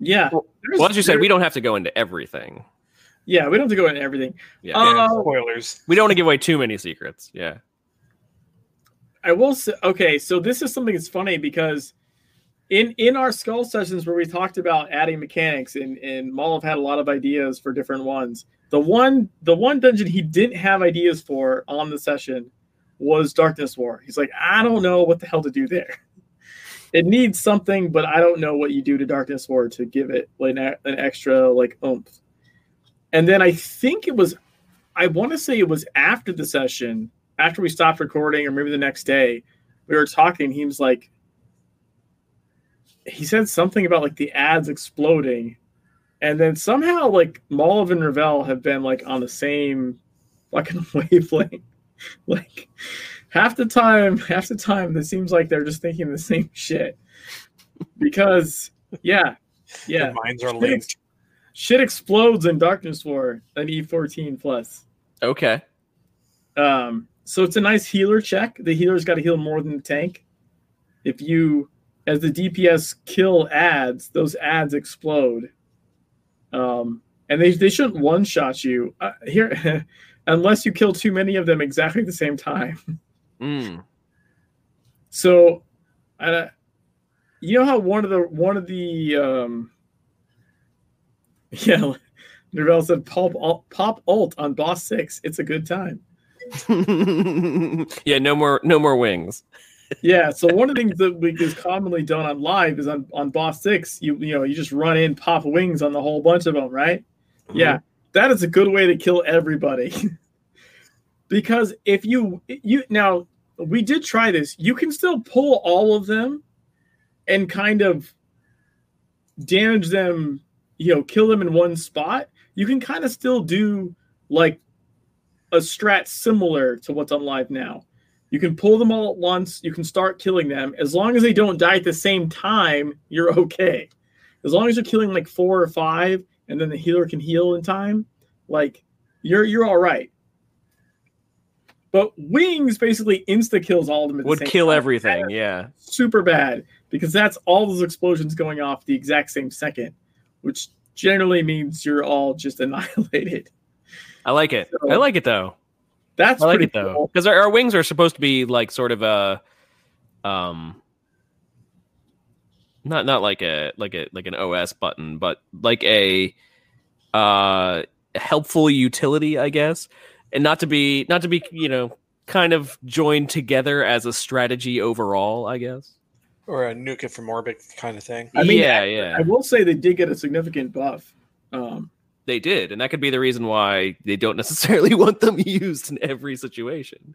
yeah. Well, as you said, we don't have to go into everything. Yeah, we don't have to go into everything. Yeah, uh, yeah spoilers. We don't want to give away too many secrets. Yeah. I will say, okay, so this is something that's funny because in, in our Skull Sessions where we talked about adding mechanics, and, and Mallav had a lot of ideas for different ones, the one the one dungeon he didn't have ideas for on the session was Darkness War. He's like, I don't know what the hell to do there. It needs something, but I don't know what you do to Darkness War to give it like an, an extra like oomph. And then I think it was, I want to say it was after the session, after we stopped recording, or maybe the next day, we were talking. He was like, he said something about like the ads exploding. And then somehow like Mallav and Nervelle have been like on the same fucking wavelength. Like half the time, half the time, it seems like they're just thinking the same shit. Because yeah, yeah, the minds are linked. Shit explodes in Darkness War an E fourteen plus. Okay. Um. So it's a nice healer check. The healer's got to heal more than the tank. If you, as the D P S kill adds, those adds explode. Um, and they they shouldn't one-shot you uh, here, unless you kill too many of them exactly at the same time. Mm. So, uh, you know how one of the one of the um, yeah, Nervelle said pop alt, pop ult on boss six. It's a good time. Yeah, no more no more wings. Yeah, so one of the things that we, is commonly done on live is on, on boss six, you you know, you just run in, pop wings on the whole bunch of them, right? Mm-hmm. Yeah, that is a good way to kill everybody. Because if you you now we did try this, you can still pull all of them and kind of damage them, you know, kill them in one spot. You can kind of still do like a strat similar to what's on live now. You can pull them all at once. You can start killing them. As long as they don't die at the same time, you're okay. As long as you're killing like four or five, and then the healer can heal in time, like you're you're all right. But wings basically insta kills all of them. At Would the same kill time. everything, that's yeah. Super bad, because that's all those explosions going off the exact same second, which generally means you're all just annihilated. I like it. So, I like it though. That's I like it though, because cool. our, our wings are supposed to be like sort of a, um, not not like a like a like an O S button, but like a, uh, helpful utility, I guess, and not to be not to be you know kind of joined together as a strategy overall, I guess, or a nuke it from orbit kind of thing. I mean, yeah, I, yeah. I will say they did get a significant buff. Um, They did, and that could be the reason why they don't necessarily want them used in every situation.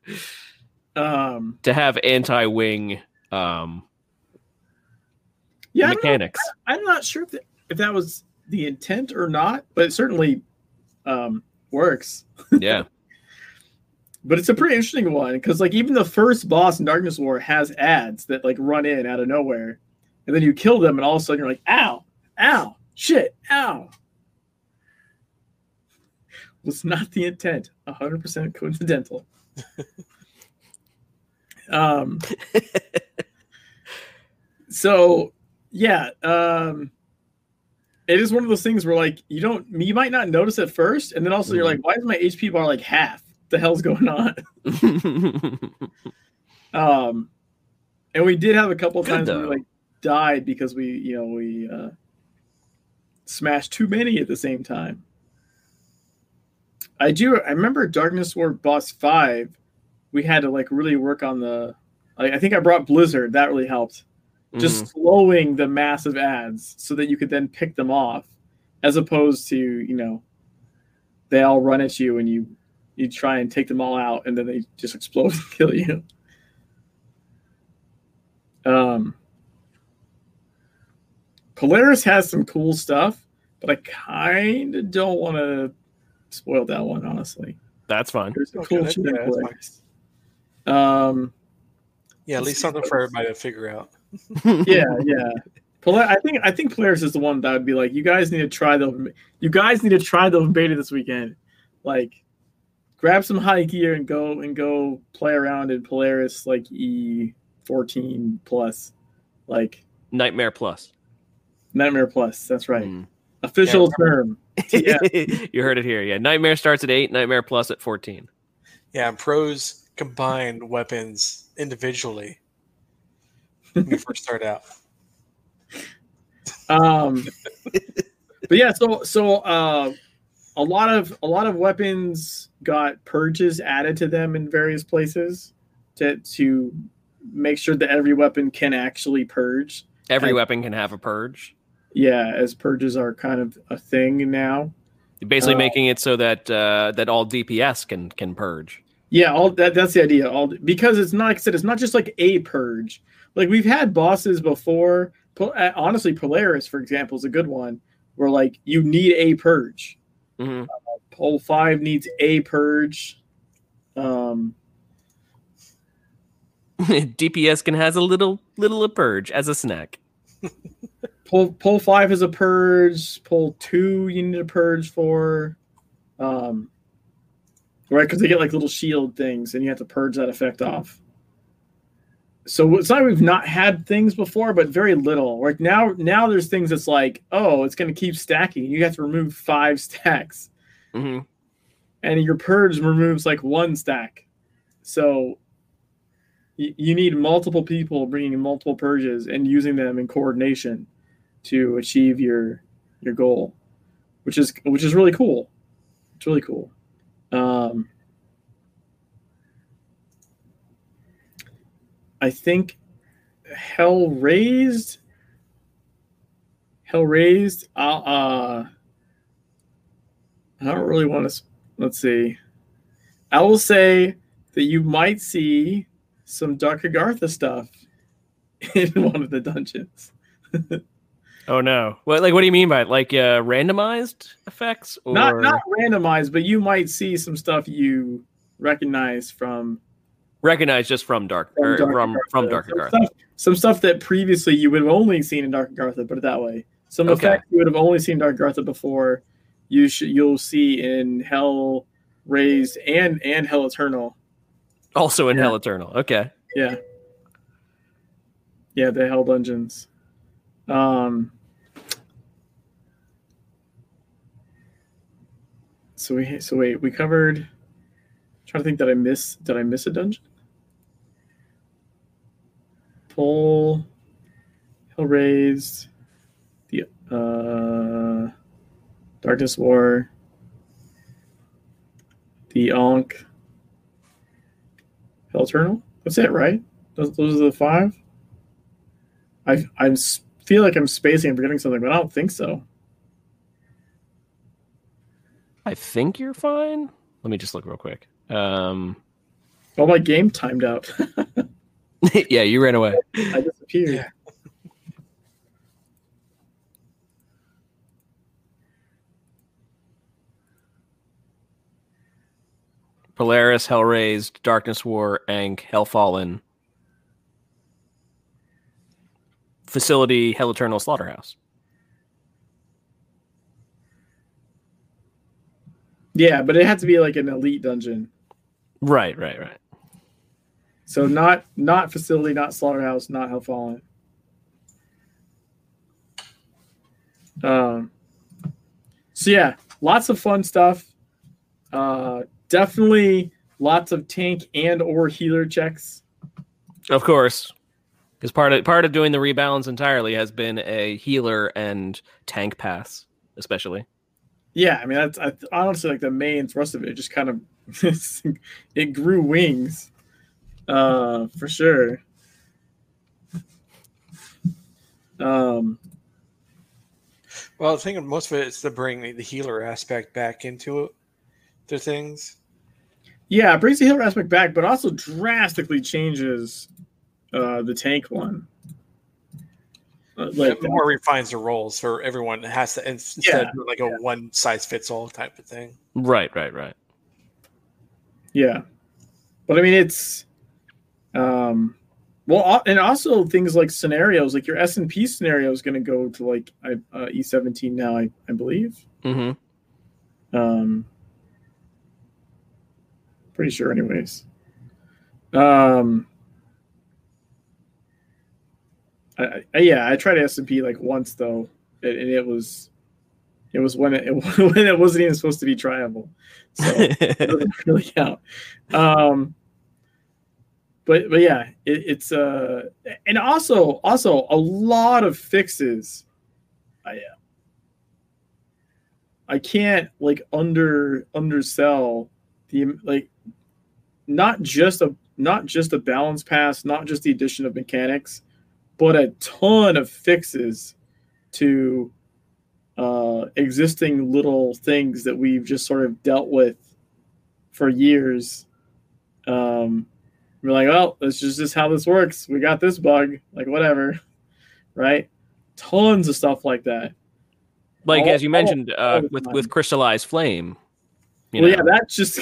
Um, to have anti-wing um, yeah, mechanics. I'm not, I'm not sure if that, if that was the intent or not, but it certainly um, works. Yeah. But it's a pretty interesting one, because like even the first boss in Darkness War has ads that like run in out of nowhere, and then you kill them, and all of a sudden you're like, ow, ow, shit, ow. Was not the intent. one hundred percent coincidental. um, so, yeah. Um, it is one of those things where, like, you don't, you might not notice at first, and then also mm-hmm. you're like, why is my H P bar, like, half? What the hell's going on? um, and we did have a couple of times where we, like, died because we, you know, we uh, smashed too many at the same time. I do. I remember Darkness War boss five. We had to like really work on the. Like, I think I brought Blizzard. That really helped. Just mm. slowing the massive adds so that you could then pick them off, as opposed to you know, they all run at you and you you try and take them all out and then they just explode and kill you. Um, Polaris has some cool stuff, but I kind of don't want to. Spoiled that one, honestly. That's fine. There's some cool okay, shit yeah, that's fine. Um, yeah, at least something for everybody to figure out. yeah, yeah. Polaris, I think I think Polaris is the one that would be like, you guys need to try the you guys need to try the beta this weekend. Like, grab some high gear and go and go play around in Polaris, like E fourteen plus, like Nightmare plus. Nightmare plus. That's right. Mm. Official yeah, term. Yeah. You heard it here. Yeah, Nightmare starts at eight, Nightmare Plus at fourteen. Yeah, and pros combined weapons individually when you first start out. Um, but yeah, so so uh, a lot of a lot of weapons got purges added to them in various places to to make sure that every weapon can actually purge. Every and, weapon can have a purge. Yeah, as purges are kind of a thing now. Basically uh, making it so that uh, that all D P S can can purge. Yeah, all that that's the idea. All because it's not like I said, it's not just like a purge. Like we've had bosses before. Po- honestly, Polaris, for example, is a good one where like you need a purge. Mm-hmm. Uh, Pole five needs a purge. Um, D P S can has a little little a purge as a snack. Pull pull five is a purge. Pull two you need a purge for, um, right? Because they get like little shield things, and you have to purge that effect off. So it's not like we've not had things before, but very little. Like now, now there's things that's like, oh, it's going to keep stacking. You have to remove five stacks, mm-hmm. and your purge removes like one stack. So y- you need multiple people bringing in multiple purges and using them in coordination to achieve your your goal, which is which is really cool. It's really cool. Um, I think Hell Raised, Hell Raised, uh, uh, I don't really want to, let's see. I will say that you might see some Darkagartha stuff in one of the dungeons. Oh, no. What, like, what do you mean by it? Like uh, randomized effects? Or... Not, not randomized, but you might see some stuff you recognize from... Recognized just from Dark from Dark from, from Darkagartha. Some, some stuff that previously you would have only seen in Darkagartha, put it that way. Some okay. effects you would have only seen Darkagartha before. You should you'll see in Hell Raised and and Hell Eternal. Also in yeah. Hell Eternal. Okay. Yeah. Yeah, the Hell Dungeons. Um. So we so wait we covered. I'm trying to think, did I miss did I miss a dungeon? Pull, Hell Raised, the uh, Darkness War, the Ankh, Hell Eternal. That's it, right? Those, those are the five. I I feel like I'm spacing and forgetting something, but I don't think so. I think you're fine. Let me just look real quick. Um, oh, my game timed out. Yeah, you ran away. I disappeared. Polaris, Hell Raised, Darkness War, Ankh, Hell Fallen, Facility, Hell Eternal, Slaughterhouse. Yeah, but it had to be like an elite dungeon. Right, right, right. So not not facility, not slaughterhouse, not Hell Fallen. Um, so yeah, lots of fun stuff. Uh, definitely lots of tank and or healer checks. Of course, because part of part of doing the rebalance entirely has been a healer and tank pass, especially. Yeah, I mean that's I, honestly like the main thrust of it. It just kind of it grew wings. Uh, for sure. Um, well, I think most of it is to bring the healer aspect back into it, to things. Yeah, it brings the healer aspect back, but also drastically changes uh, the tank one. Uh, like it more refines the roles for everyone. It has to instead yeah, of like a yeah. one size fits all type of thing. Right, right, right. Yeah, but I mean it's. Um, well, and also things like scenarios, like your S and P scenario is going to go to like uh, E seventeen now, I, I believe. Mm-hmm. Um, pretty sure, anyways. Um, I, I, yeah, I tried S and P like once though, and it was, it was when it, it when it wasn't even supposed to be tryable, so it doesn't really count. Um. But but yeah, it, it's uh and also also a lot of fixes. I I can't like under undersell the like not just a not just a balance pass, not just the addition of mechanics, but a ton of fixes to uh, existing little things that we've just sort of dealt with for years. Um. We're like, well, that's just, just how this works. We got this bug, like whatever, right? Tons of stuff like that. Like all, as you all, mentioned, all uh, with, with Crystallized Flame. You well, know. yeah, that just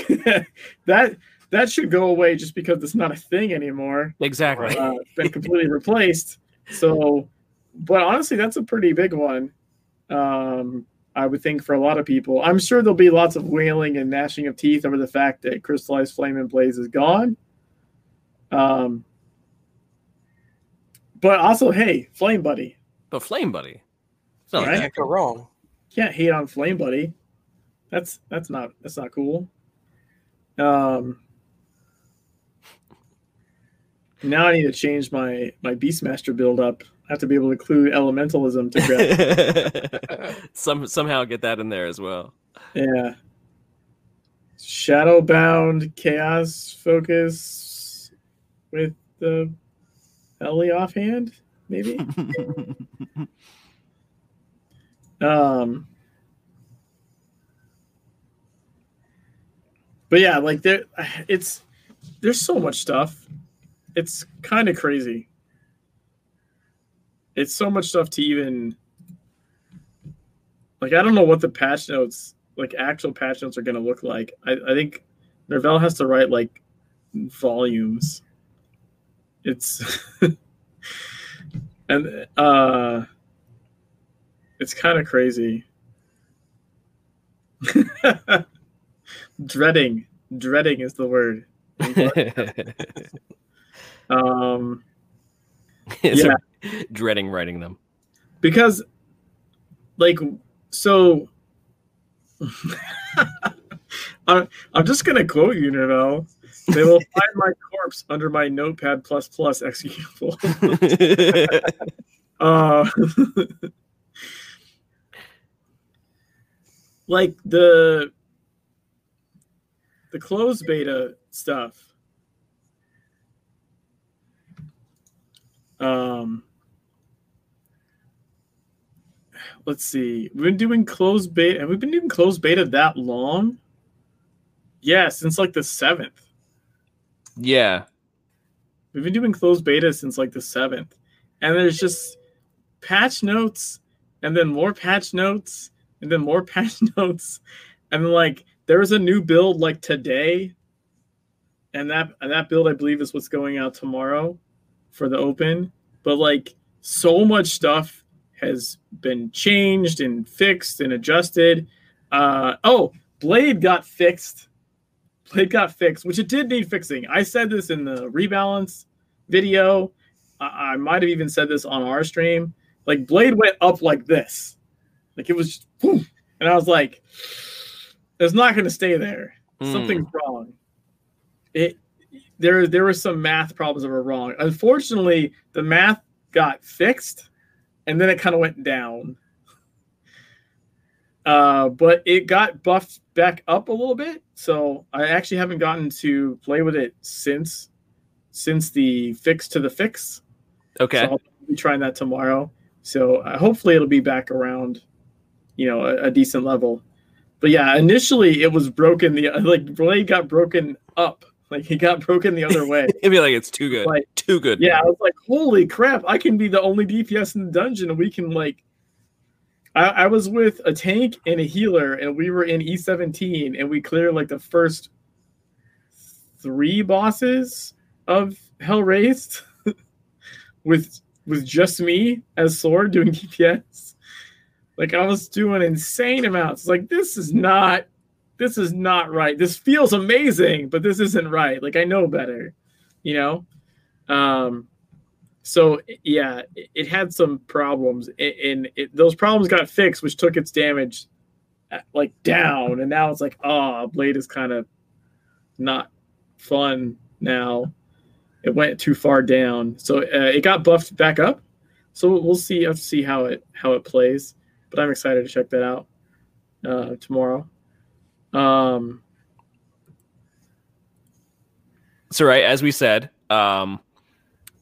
that that should go away just because it's not a thing anymore. Exactly. Uh, it's been completely replaced. So, but honestly, that's a pretty big one. Um, I would think for a lot of people. I'm sure there'll be lots of wailing and gnashing of teeth over the fact that Crystallized Flame and Blaze is gone. Um, but also, hey, Flame Buddy. But Flame Buddy. It's not right? Can't go wrong. Can't hate on Flame Buddy. That's that's not that's not cool. Um, now I need to change my my Beastmaster build up. I have to be able to include Elementalism to grab. Some somehow get that in there as well. Yeah. Shadowbound Chaos Focus with the Ellie offhand, maybe. um. But yeah, like there, it's there's so much stuff. It's kind of crazy. It's so much stuff to even like. I don't know what the patch notes, like actual patch notes, are going to look like. I, I think Nervelle has to write like volumes. It's and uh, it's kind of crazy. Dreading, dreading is the word. um, yeah, dreading writing them because, like, so. I'm, I'm just gonna quote you, Nervelle. They will find my corpse under my Notepad plus plus executable. uh, like the. The closed beta stuff. Um, let's see. We've been doing closed beta. Have we been doing closed beta that long? Yeah, since like the seventh. Yeah. We've been doing closed beta since like the seventh. And there's just patch notes and then more patch notes and then more patch notes. And like, there was a new build like today, and that and that build I believe is what's going out tomorrow for the open. But like so much stuff has been changed and fixed and adjusted. Uh, oh, Blade got fixed. Blade got fixed, which it did need fixing. I said this in the rebalance video. I, I might have even said this on our stream. Like Blade went up like this, like it was, just, whoosh, and I was like. It's not going to stay there. Mm. Something's wrong. It there there were some math problems that were wrong. Unfortunately, the math got fixed, and then it kind of went down. Uh, but it got buffed back up a little bit. So I actually haven't gotten to play with it since since the fix to the fix. Okay, so I'll be trying that tomorrow. So uh, hopefully it'll be back around, you know, a, a decent level. But yeah, initially it was broken. The like Blade got broken up, like he got broken the other way. It'd be like it's too good, like, too good. Yeah, man. I was like, holy crap! I can be the only D P S in the dungeon, and we can like. I, I was with a tank and a healer, and we were in E seventeen, and we cleared like the first three bosses of Hell Raised with with just me as Sword doing D P S. Like I was doing insane amounts. Like this is not, this is not right. This feels amazing, but this isn't right. Like I know better, you know. Um, so yeah, it, it had some problems, and it, those problems got fixed, which took its damage like down. And now it's like, ah, oh, Blade is kind of not fun now. It went too far down, so uh, it got buffed back up. So we'll see. I'll see how it how it plays. But I'm excited to check that out uh, tomorrow. Um, so, right, as we said, um,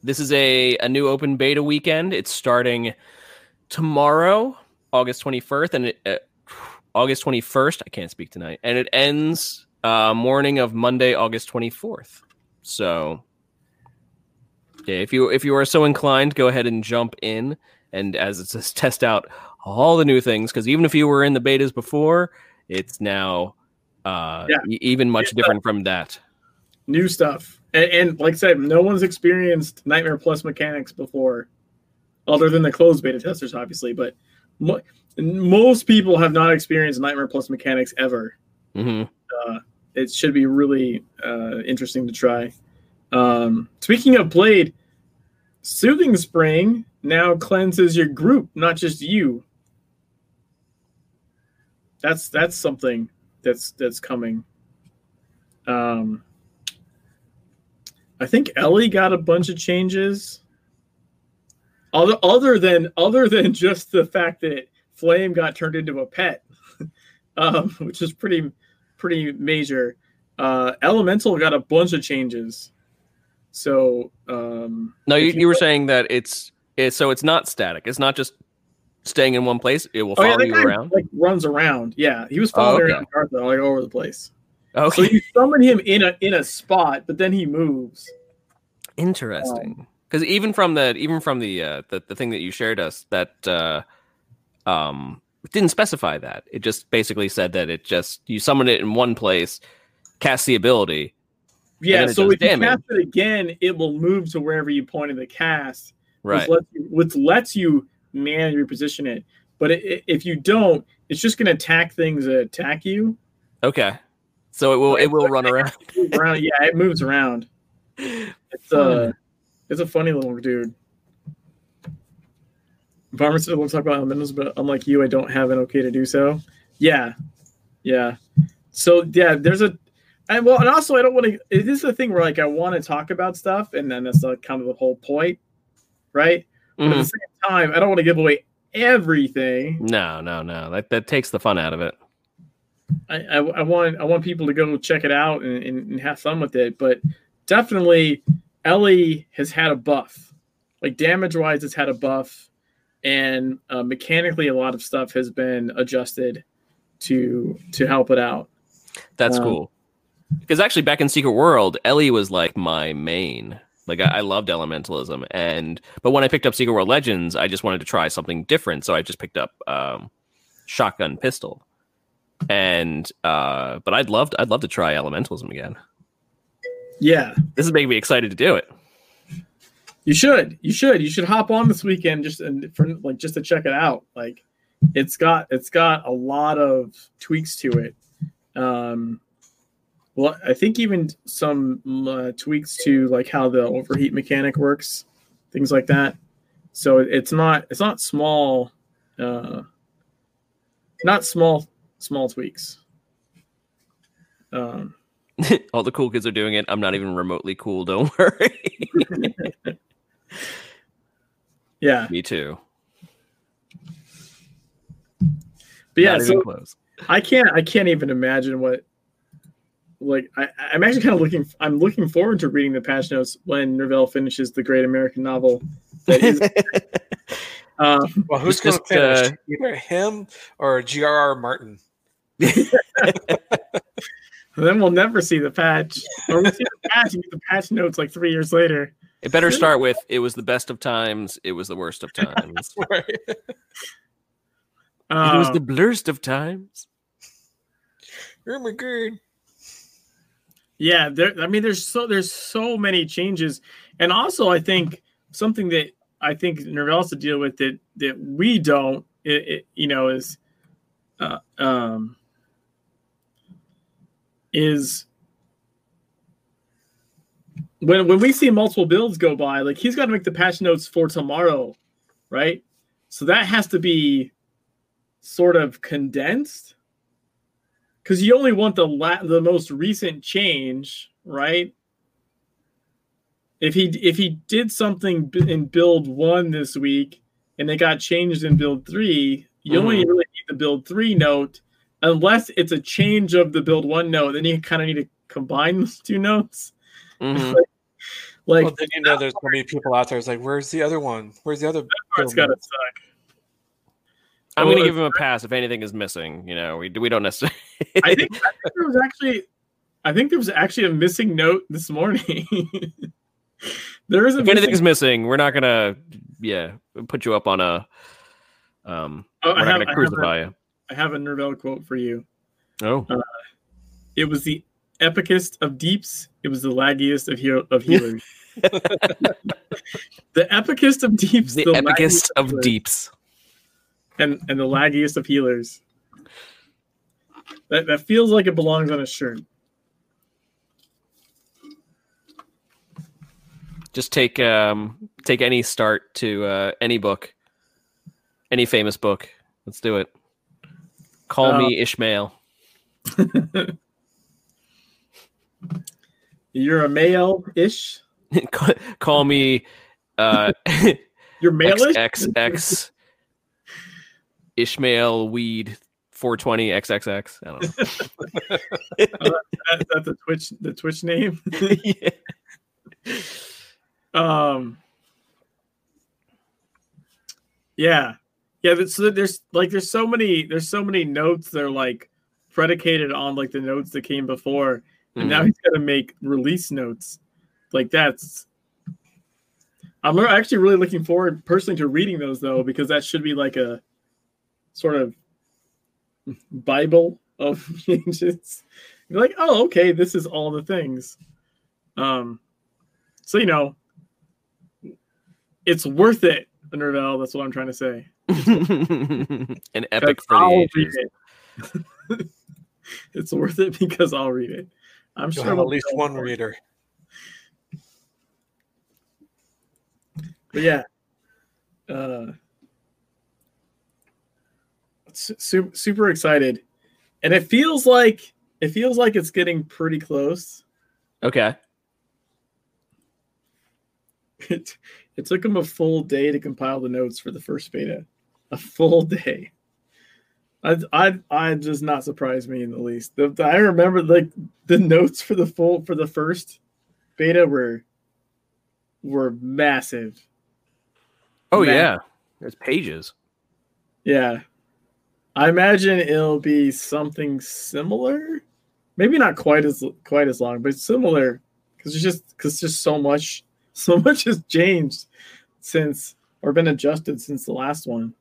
this is a, a new open beta weekend. It's starting tomorrow, August twenty-first, and it, uh, August twenty-first. I can't speak tonight, and it ends uh, morning of Monday, August twenty-fourth. So, yeah, if you if you are so inclined, go ahead and jump in. And as it says, test out all the new things, because even if you were in the betas before, it's now uh, yeah. even much it's different a, from that. new stuff. And, and like I said, no one's experienced Nightmare Plus mechanics before, other than the closed beta testers, obviously. But mo most people have not experienced Nightmare Plus mechanics ever. Mm-hmm. uh, it should be really uh, interesting to try. Um, speaking of Blade, Soothing Spring now cleanses your group, not just you. That's that's something that's that's coming. Um, I think Ellie got a bunch of changes. Other other than other than just the fact that Flame got turned into a pet, um, which is pretty pretty major. Uh, Elemental got a bunch of changes. So um, no, you, you were saying that it's it's so it's not static. It's not just staying in one place. It will oh, follow yeah, you around. Like runs around. Yeah, he was following oh, okay. around like all over the place. Okay. So you summon him in a in a spot, but then he moves. Interesting. Because um, even from the even from the, uh, the the thing that you shared us, that uh, um didn't specify that. It just basically said that it just you summon it in one place, cast the ability. Yeah, so if you cast it again, it will move to wherever you pointed the cast, right? Which lets you, which lets you manage your position it. But it, it, if you don't, it's just going to attack things that attack you. Okay, so it will it will run around. around. Yeah, it moves around. It's uh, it's a funny little dude. Farmer said, "We'll talk about elementals, but unlike you, I don't have an okay to do so." Yeah, yeah. So yeah, there's a. And well, and also I don't want to. This is the thing where like I want to talk about stuff, and then that's like kind of the whole point, right? Mm. But at the same time, I don't want to give away everything. No, no, no. That that takes the fun out of it. I, I, I want I want people to go check it out and, and, and have fun with it. But definitely, Ellie has had a buff. Like damage wise, it's had a buff, and uh, mechanically, a lot of stuff has been adjusted to to help it out. That's um, cool. Because actually, back in Secret World, Ellie was like my main. Like I, I loved Elementalism, and but when I picked up Secret World Legends, I just wanted to try something different, so I just picked up um, Shotgun Pistol. And uh, but I'd love to, I'd love to try Elementalism again. Yeah, this is making me excited to do it. You should, you should, you should hop on this weekend just and for like just to check it out. Like it's got it's got a lot of tweaks to it. Um, Well, I think even some uh, tweaks to like how the overheat mechanic works, things like that. So it's not it's not small, uh, not small small tweaks. Um, all the cool kids are doing it. I'm not even remotely cool. Don't worry. Yeah, me too. But yeah, not so even close. I can't I can't even imagine what. Like I, I'm actually kind of looking. I'm looking forward to reading the patch notes when Nervelle finishes the great American novel. That is, uh, well, who's going to finish? Uh, Either him or G R R Martin. Then we'll never see the patch. Or we'll see the patch and get the patch notes like three years later. It better start with "It was the best of times. It was the worst of times." Right. It um, was the blurst of times. Oh my God. Yeah, there, I mean, there's so there's so many changes, and also I think something that I think Nervelle has to deal with that that we don't, it, it, you know, is uh, um, is when when we see multiple builds go by, like he's got to make the patch notes for tomorrow, right? So that has to be sort of condensed. Because you only want the la the most recent change, right? If he if he did something in build one this week and they got changed in build three, you mm-hmm. only really need the build three note, unless it's a change of the build one note. Then you kind of need to combine those two notes. Mm-hmm. like, like well, then you know, there's gonna be people out there who's like, "Where's the other one? Where's the other?" That's gotta suck. I'm going to give him a pass if anything is missing. You know, we we don't necessarily. I think, I think there was actually, I think there was actually a missing note this morning. There is a. If anything's missing, we're not going to, yeah, put you up on a. Um, oh, we're I not going to crucify I have a, you. I have a Nervelle quote for you. Oh. Uh, it was the epicest of deeps, it was the laggiest of hero of healers. The epicest of deeps, the, the epicest of healers. deeps, and and the laggiest of healers. That that feels like it belongs on a shirt. Just take um take any start to uh, any book, any famous book. Let's do it. Call uh, me Ishmael. You're a male-ish. call, call me. Uh, You're male-ish. X X X Ishmael Weed four twenty X X X. I don't know. uh, that, that's the Twitch the Twitch name. Yeah. Um. Yeah, yeah. So there's like there's so many there's so many notes that are like predicated on like the notes that came before, and mm-hmm. now he's got to make release notes. Like that's. I'm actually really looking forward personally to reading those though, because that should be like a sort of Bible of changes. You're like, oh, okay, this is all the things. Um. So you know. It's worth it, Nervelle. That's what I'm trying to say. An epic for I'll the ages. Read it. It's worth it because I'll read it. I'm You'll sure have at least one it. reader. But yeah, uh, su- super excited, and it feels like it feels like it's getting pretty close. Okay. It, it took him a full day to compile the notes for the first beta. A full day. I I I does not surprise me in the least. The, the, I remember like the notes for the full for the first beta were were massive. Oh massive. Yeah, there's pages. Yeah, I imagine it'll be something similar. Maybe not quite as quite as long, but similar because it's just because there's so much. So much has changed since, or been adjusted since the last one.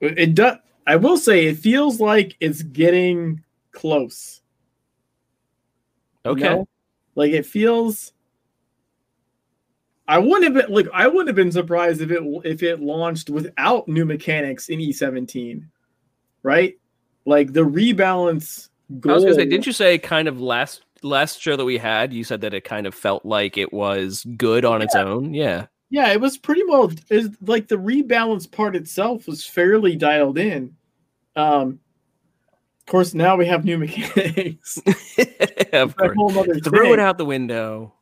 It, it does. I will say, it feels like it's getting close. Okay, you know? Like it feels. I wouldn't have been like I wouldn't have been surprised if it if it launched without new mechanics in E seventeen, right? Like the rebalance goal. I was gonna say, didn't you say kind of last? Last show that we had, you said that it kind of felt like it was good on yeah. its own. Yeah. Yeah, it was pretty well it was like the rebalance part itself was fairly dialed in. Um, of course, now we have new mechanics. Of course. Throw thing. it out the window.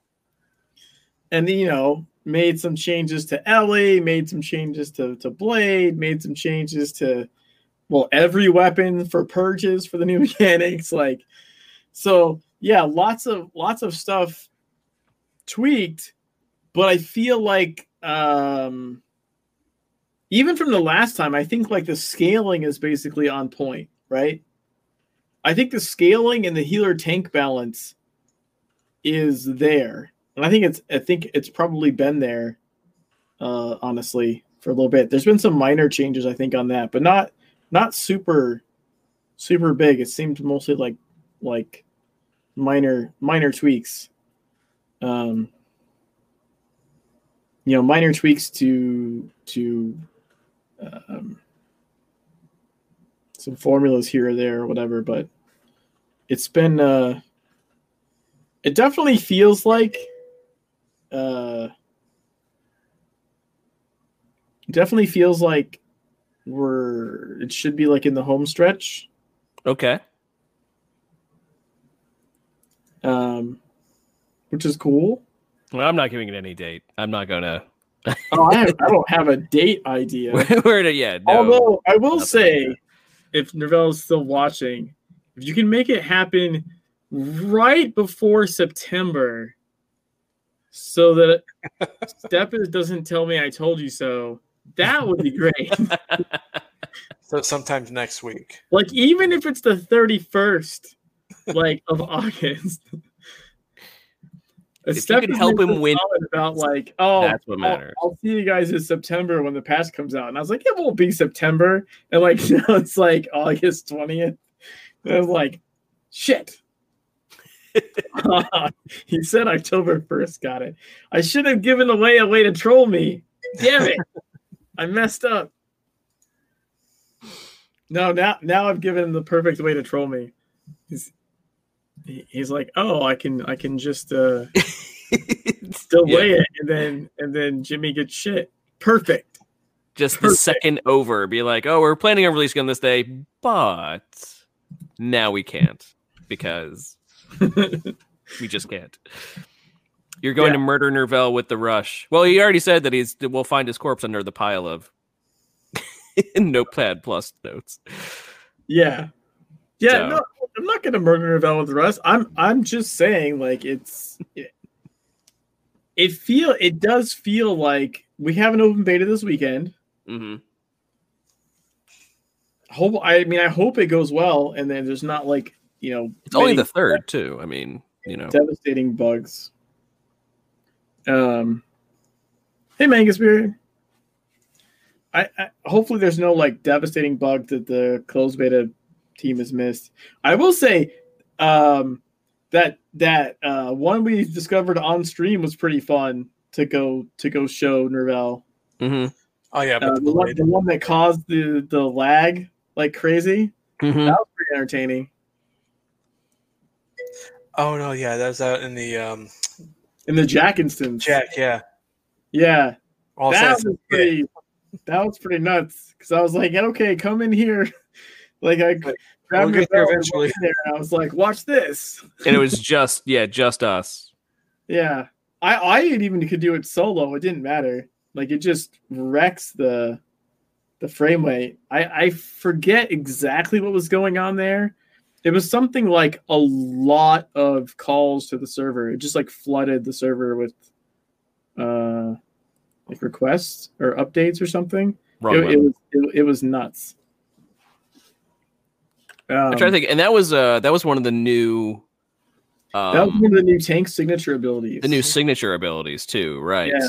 And, you know, made some changes to Ellie, made some changes to, to Blade, made some changes to, well, every weapon for purges for the new mechanics. Like, so... Yeah, lots of lots of stuff tweaked, but I feel like um, even from the last time, I think like the scaling is basically on point, right? I think the scaling and the healer tank balance is there, and I think it's I think it's probably been there, uh, honestly, for a little bit. There's been some minor changes I think on that, but not not super super big. It seemed mostly like like. minor minor tweaks um you know minor tweaks to to um some formulas here or there or whatever, but it's been uh it definitely feels like uh definitely feels like we're it should be like in the home stretch. Okay. Um, which is cool. Well, I'm not giving it any date. I'm not gonna. oh, I, have, I don't have a date idea. Where to yet? No, Although I will say, like if Nervelle is still watching, if you can make it happen right before September, so that Step doesn't tell me I told you so, that would be great. So sometimes next week. Like even if it's the thirty-first. Like of August. If Steph you can help him win about like, oh, that's what matters. I'll, I'll see you guys in September when the patch comes out. And I was like, it won't be September. And like now it's like August twentieth. And I was like, Shit. uh, he said October first got it. I should have given away a way to troll me. Damn it. I messed up. No, now now I've given him the perfect way to troll me. He's, he, he's like, oh, I can I can just uh, still weigh yeah. it, and then and then Jimmy gets shit. Perfect. Just perfect. The second over, be like, oh, we're planning on releasing on this day, but now we can't because we just can't. You're going yeah. to murder Nervelle with the rush. Well, he already said that he's. We'll find his corpse under the pile of. Notepad Plus notes. Yeah. Yeah, so. no, I'm not going to murder Nervelle with the rest. I'm I'm just saying, like, it's... It, it feel it does feel like we have an open beta this weekend. Mm-hmm. Hope, I mean, I hope it goes well, and then there's not, like, you know... It's only the third, too. I mean, you know... Devastating bugs. Um. Hey, Mangaspear. I, I hopefully there's no like devastating bug that the closed beta team has missed. I will say um, that that uh, one we discovered on stream was pretty fun to go to go show Nervelle. Mm-hmm. Oh yeah, but uh, the, the, one, the one that caused the, the lag like crazy. Mm-hmm. That was pretty entertaining. Oh no, yeah, that was out in the um, in the Jack instance. Jack, yeah, yeah, all that was pretty. Yeah. That was pretty nuts because I was like, yeah, "Okay, come in here." Like I grabbed we'll there eventually. There, and I was like, "Watch this!" And it was just, yeah, just us. Yeah, I, I even could do it solo. It didn't matter. Like it just wrecks the, the frame rate. I, I forget exactly what was going on there. It was something like a lot of calls to the server. It just like flooded the server with, uh. like requests or updates or something. Wrong it, it was it, it was nuts. Um, I'm trying to think, and that was uh that was one of the new. Um, that was one of the new tank signature abilities. The new signature abilities too, right? Yeah.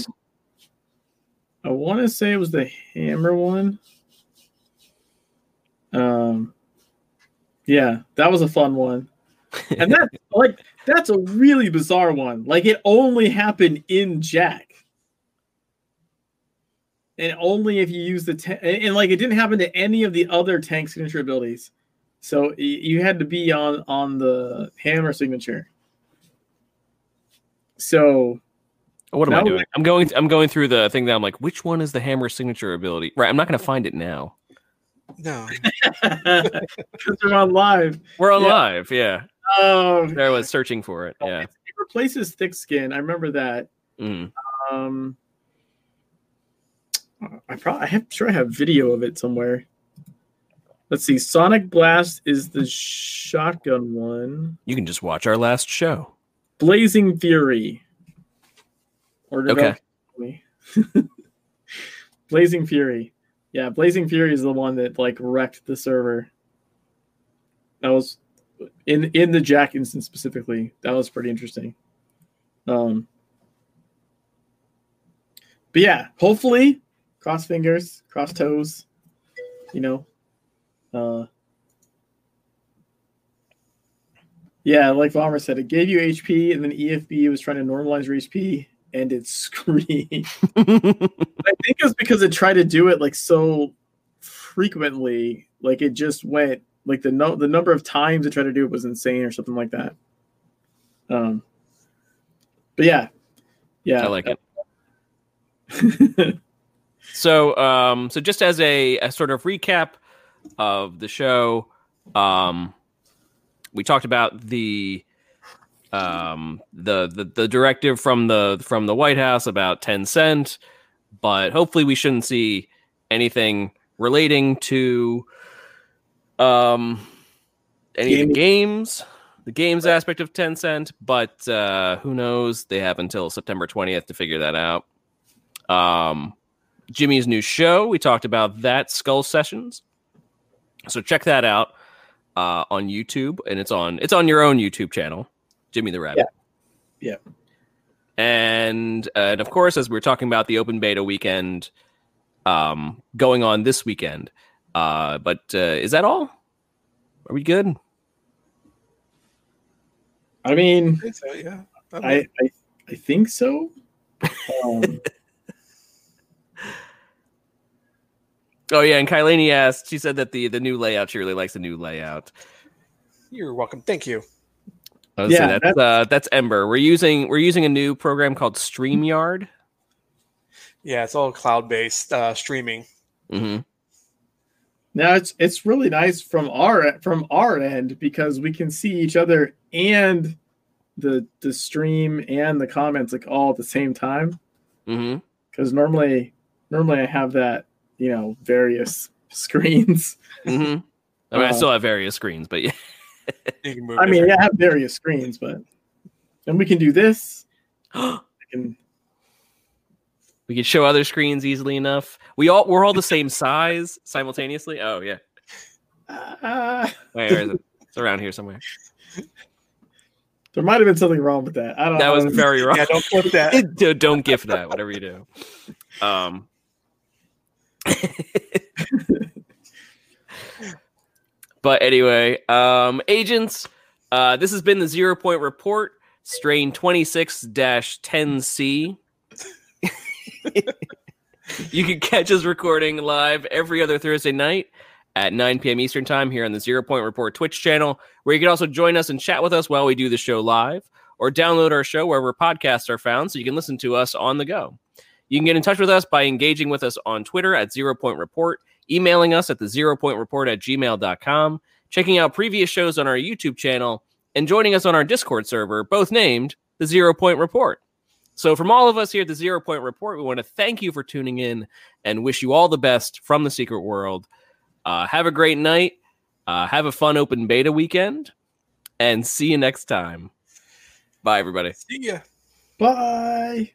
I want to say it was the hammer one. Um, yeah, that was a fun one, and that like that's a really bizarre one. Like it only happened in Jack. And only if you use the ta- and, and like it didn't happen to any of the other tank signature abilities, so y- you had to be on on the hammer signature. So, what am I doing? Like, I'm going. Th- I'm going through the thing that I'm like, which one is the hammer signature ability? Right. I'm not going to find it now. No, because we're on live. We're on yeah. live. Yeah. Oh, um, I was searching for it. Yeah. It replaces thick skin. I remember that. Mm. Um. I probably I'm sure I have video of it somewhere. Let's see. Sonic Blast is the shotgun one. You can just watch our last show. Blazing Fury. Or okay. Blazing Fury. Yeah, Blazing Fury is the one that like wrecked the server. That was in in the Jack instance specifically. That was pretty interesting. Um, but yeah, hopefully. Cross fingers, cross toes, you know. Uh, yeah, like Vollmer said, it gave you H P, and then E F B was trying to normalize your H P, and it screamed. I think it was because it tried to do it like so frequently, like it just went like the no- the number of times it tried to do it was insane or something like that. Um, but yeah, yeah, I like uh, it. So, um, so just as a, a sort of recap of the show, um, we talked about the, um, the the the directive from the from the White House about Tencent, but hopefully we shouldn't see anything relating to um, any Game. of the games, the games right. aspect of Tencent. But uh, who knows? They have until September twentieth to figure that out. Um. Jimmy's new show. We talked about that, Skull Sessions. So check that out uh, on YouTube, and it's on it's on your own YouTube channel, Jimmy the Rabbit. Yeah. yeah. And uh, and of course, as we were talking about the open beta weekend um, going on this weekend. Uh, but uh, is that all? Are we good? I mean, I think so, yeah. I, I, I, I think so. Um, oh, yeah. And Kylani asked, she said that the, the new layout, she really likes the new layout. You're welcome. Thank you. I was yeah, saying, that's, that's, uh, that's Ember. We're using we're using a new program called StreamYard. Yeah, it's all cloud-based uh, streaming. Mm-hmm. Now it's it's really nice from our from our end because we can see each other and the the stream and the comments like all at the same time. Mm-hmm. Because normally normally I have that, you know, various screens. Mm-hmm. I mean, uh, I still have various screens, but yeah. I mean, yeah, I have various screens, but and we can do this. I can... We can show other screens easily enough. We all we're all the same size simultaneously. Oh yeah. Uh, Wait, where is it? It's around here somewhere. There might have been something wrong with that. I don't. That was know. very wrong. Yeah, don't gif that. don't, don't gif that. Whatever you do. Um. But anyway, um, agents, uh, this has been the Zero Point Report, strain twenty-six ten C. You can catch us recording live every other Thursday night at nine p.m. Eastern Time here on the Zero Point Report Twitch channel, where you can also join us and chat with us while we do the show live, or download our show wherever podcasts are found so you can listen to us on the go. You can get in touch with us by engaging with us on Twitter at Zero Point Report, emailing us at the zero point report at gmail dot com, checking out previous shows on our YouTube channel, and joining us on our Discord server, both named the Zero Point Report. So from all of us here at the Zero Point Report, we want to thank you for tuning in and wish you all the best from the Secret World. Uh, have a great night. Uh, have a fun open beta weekend, and see you next time. Bye, everybody. See ya. Bye.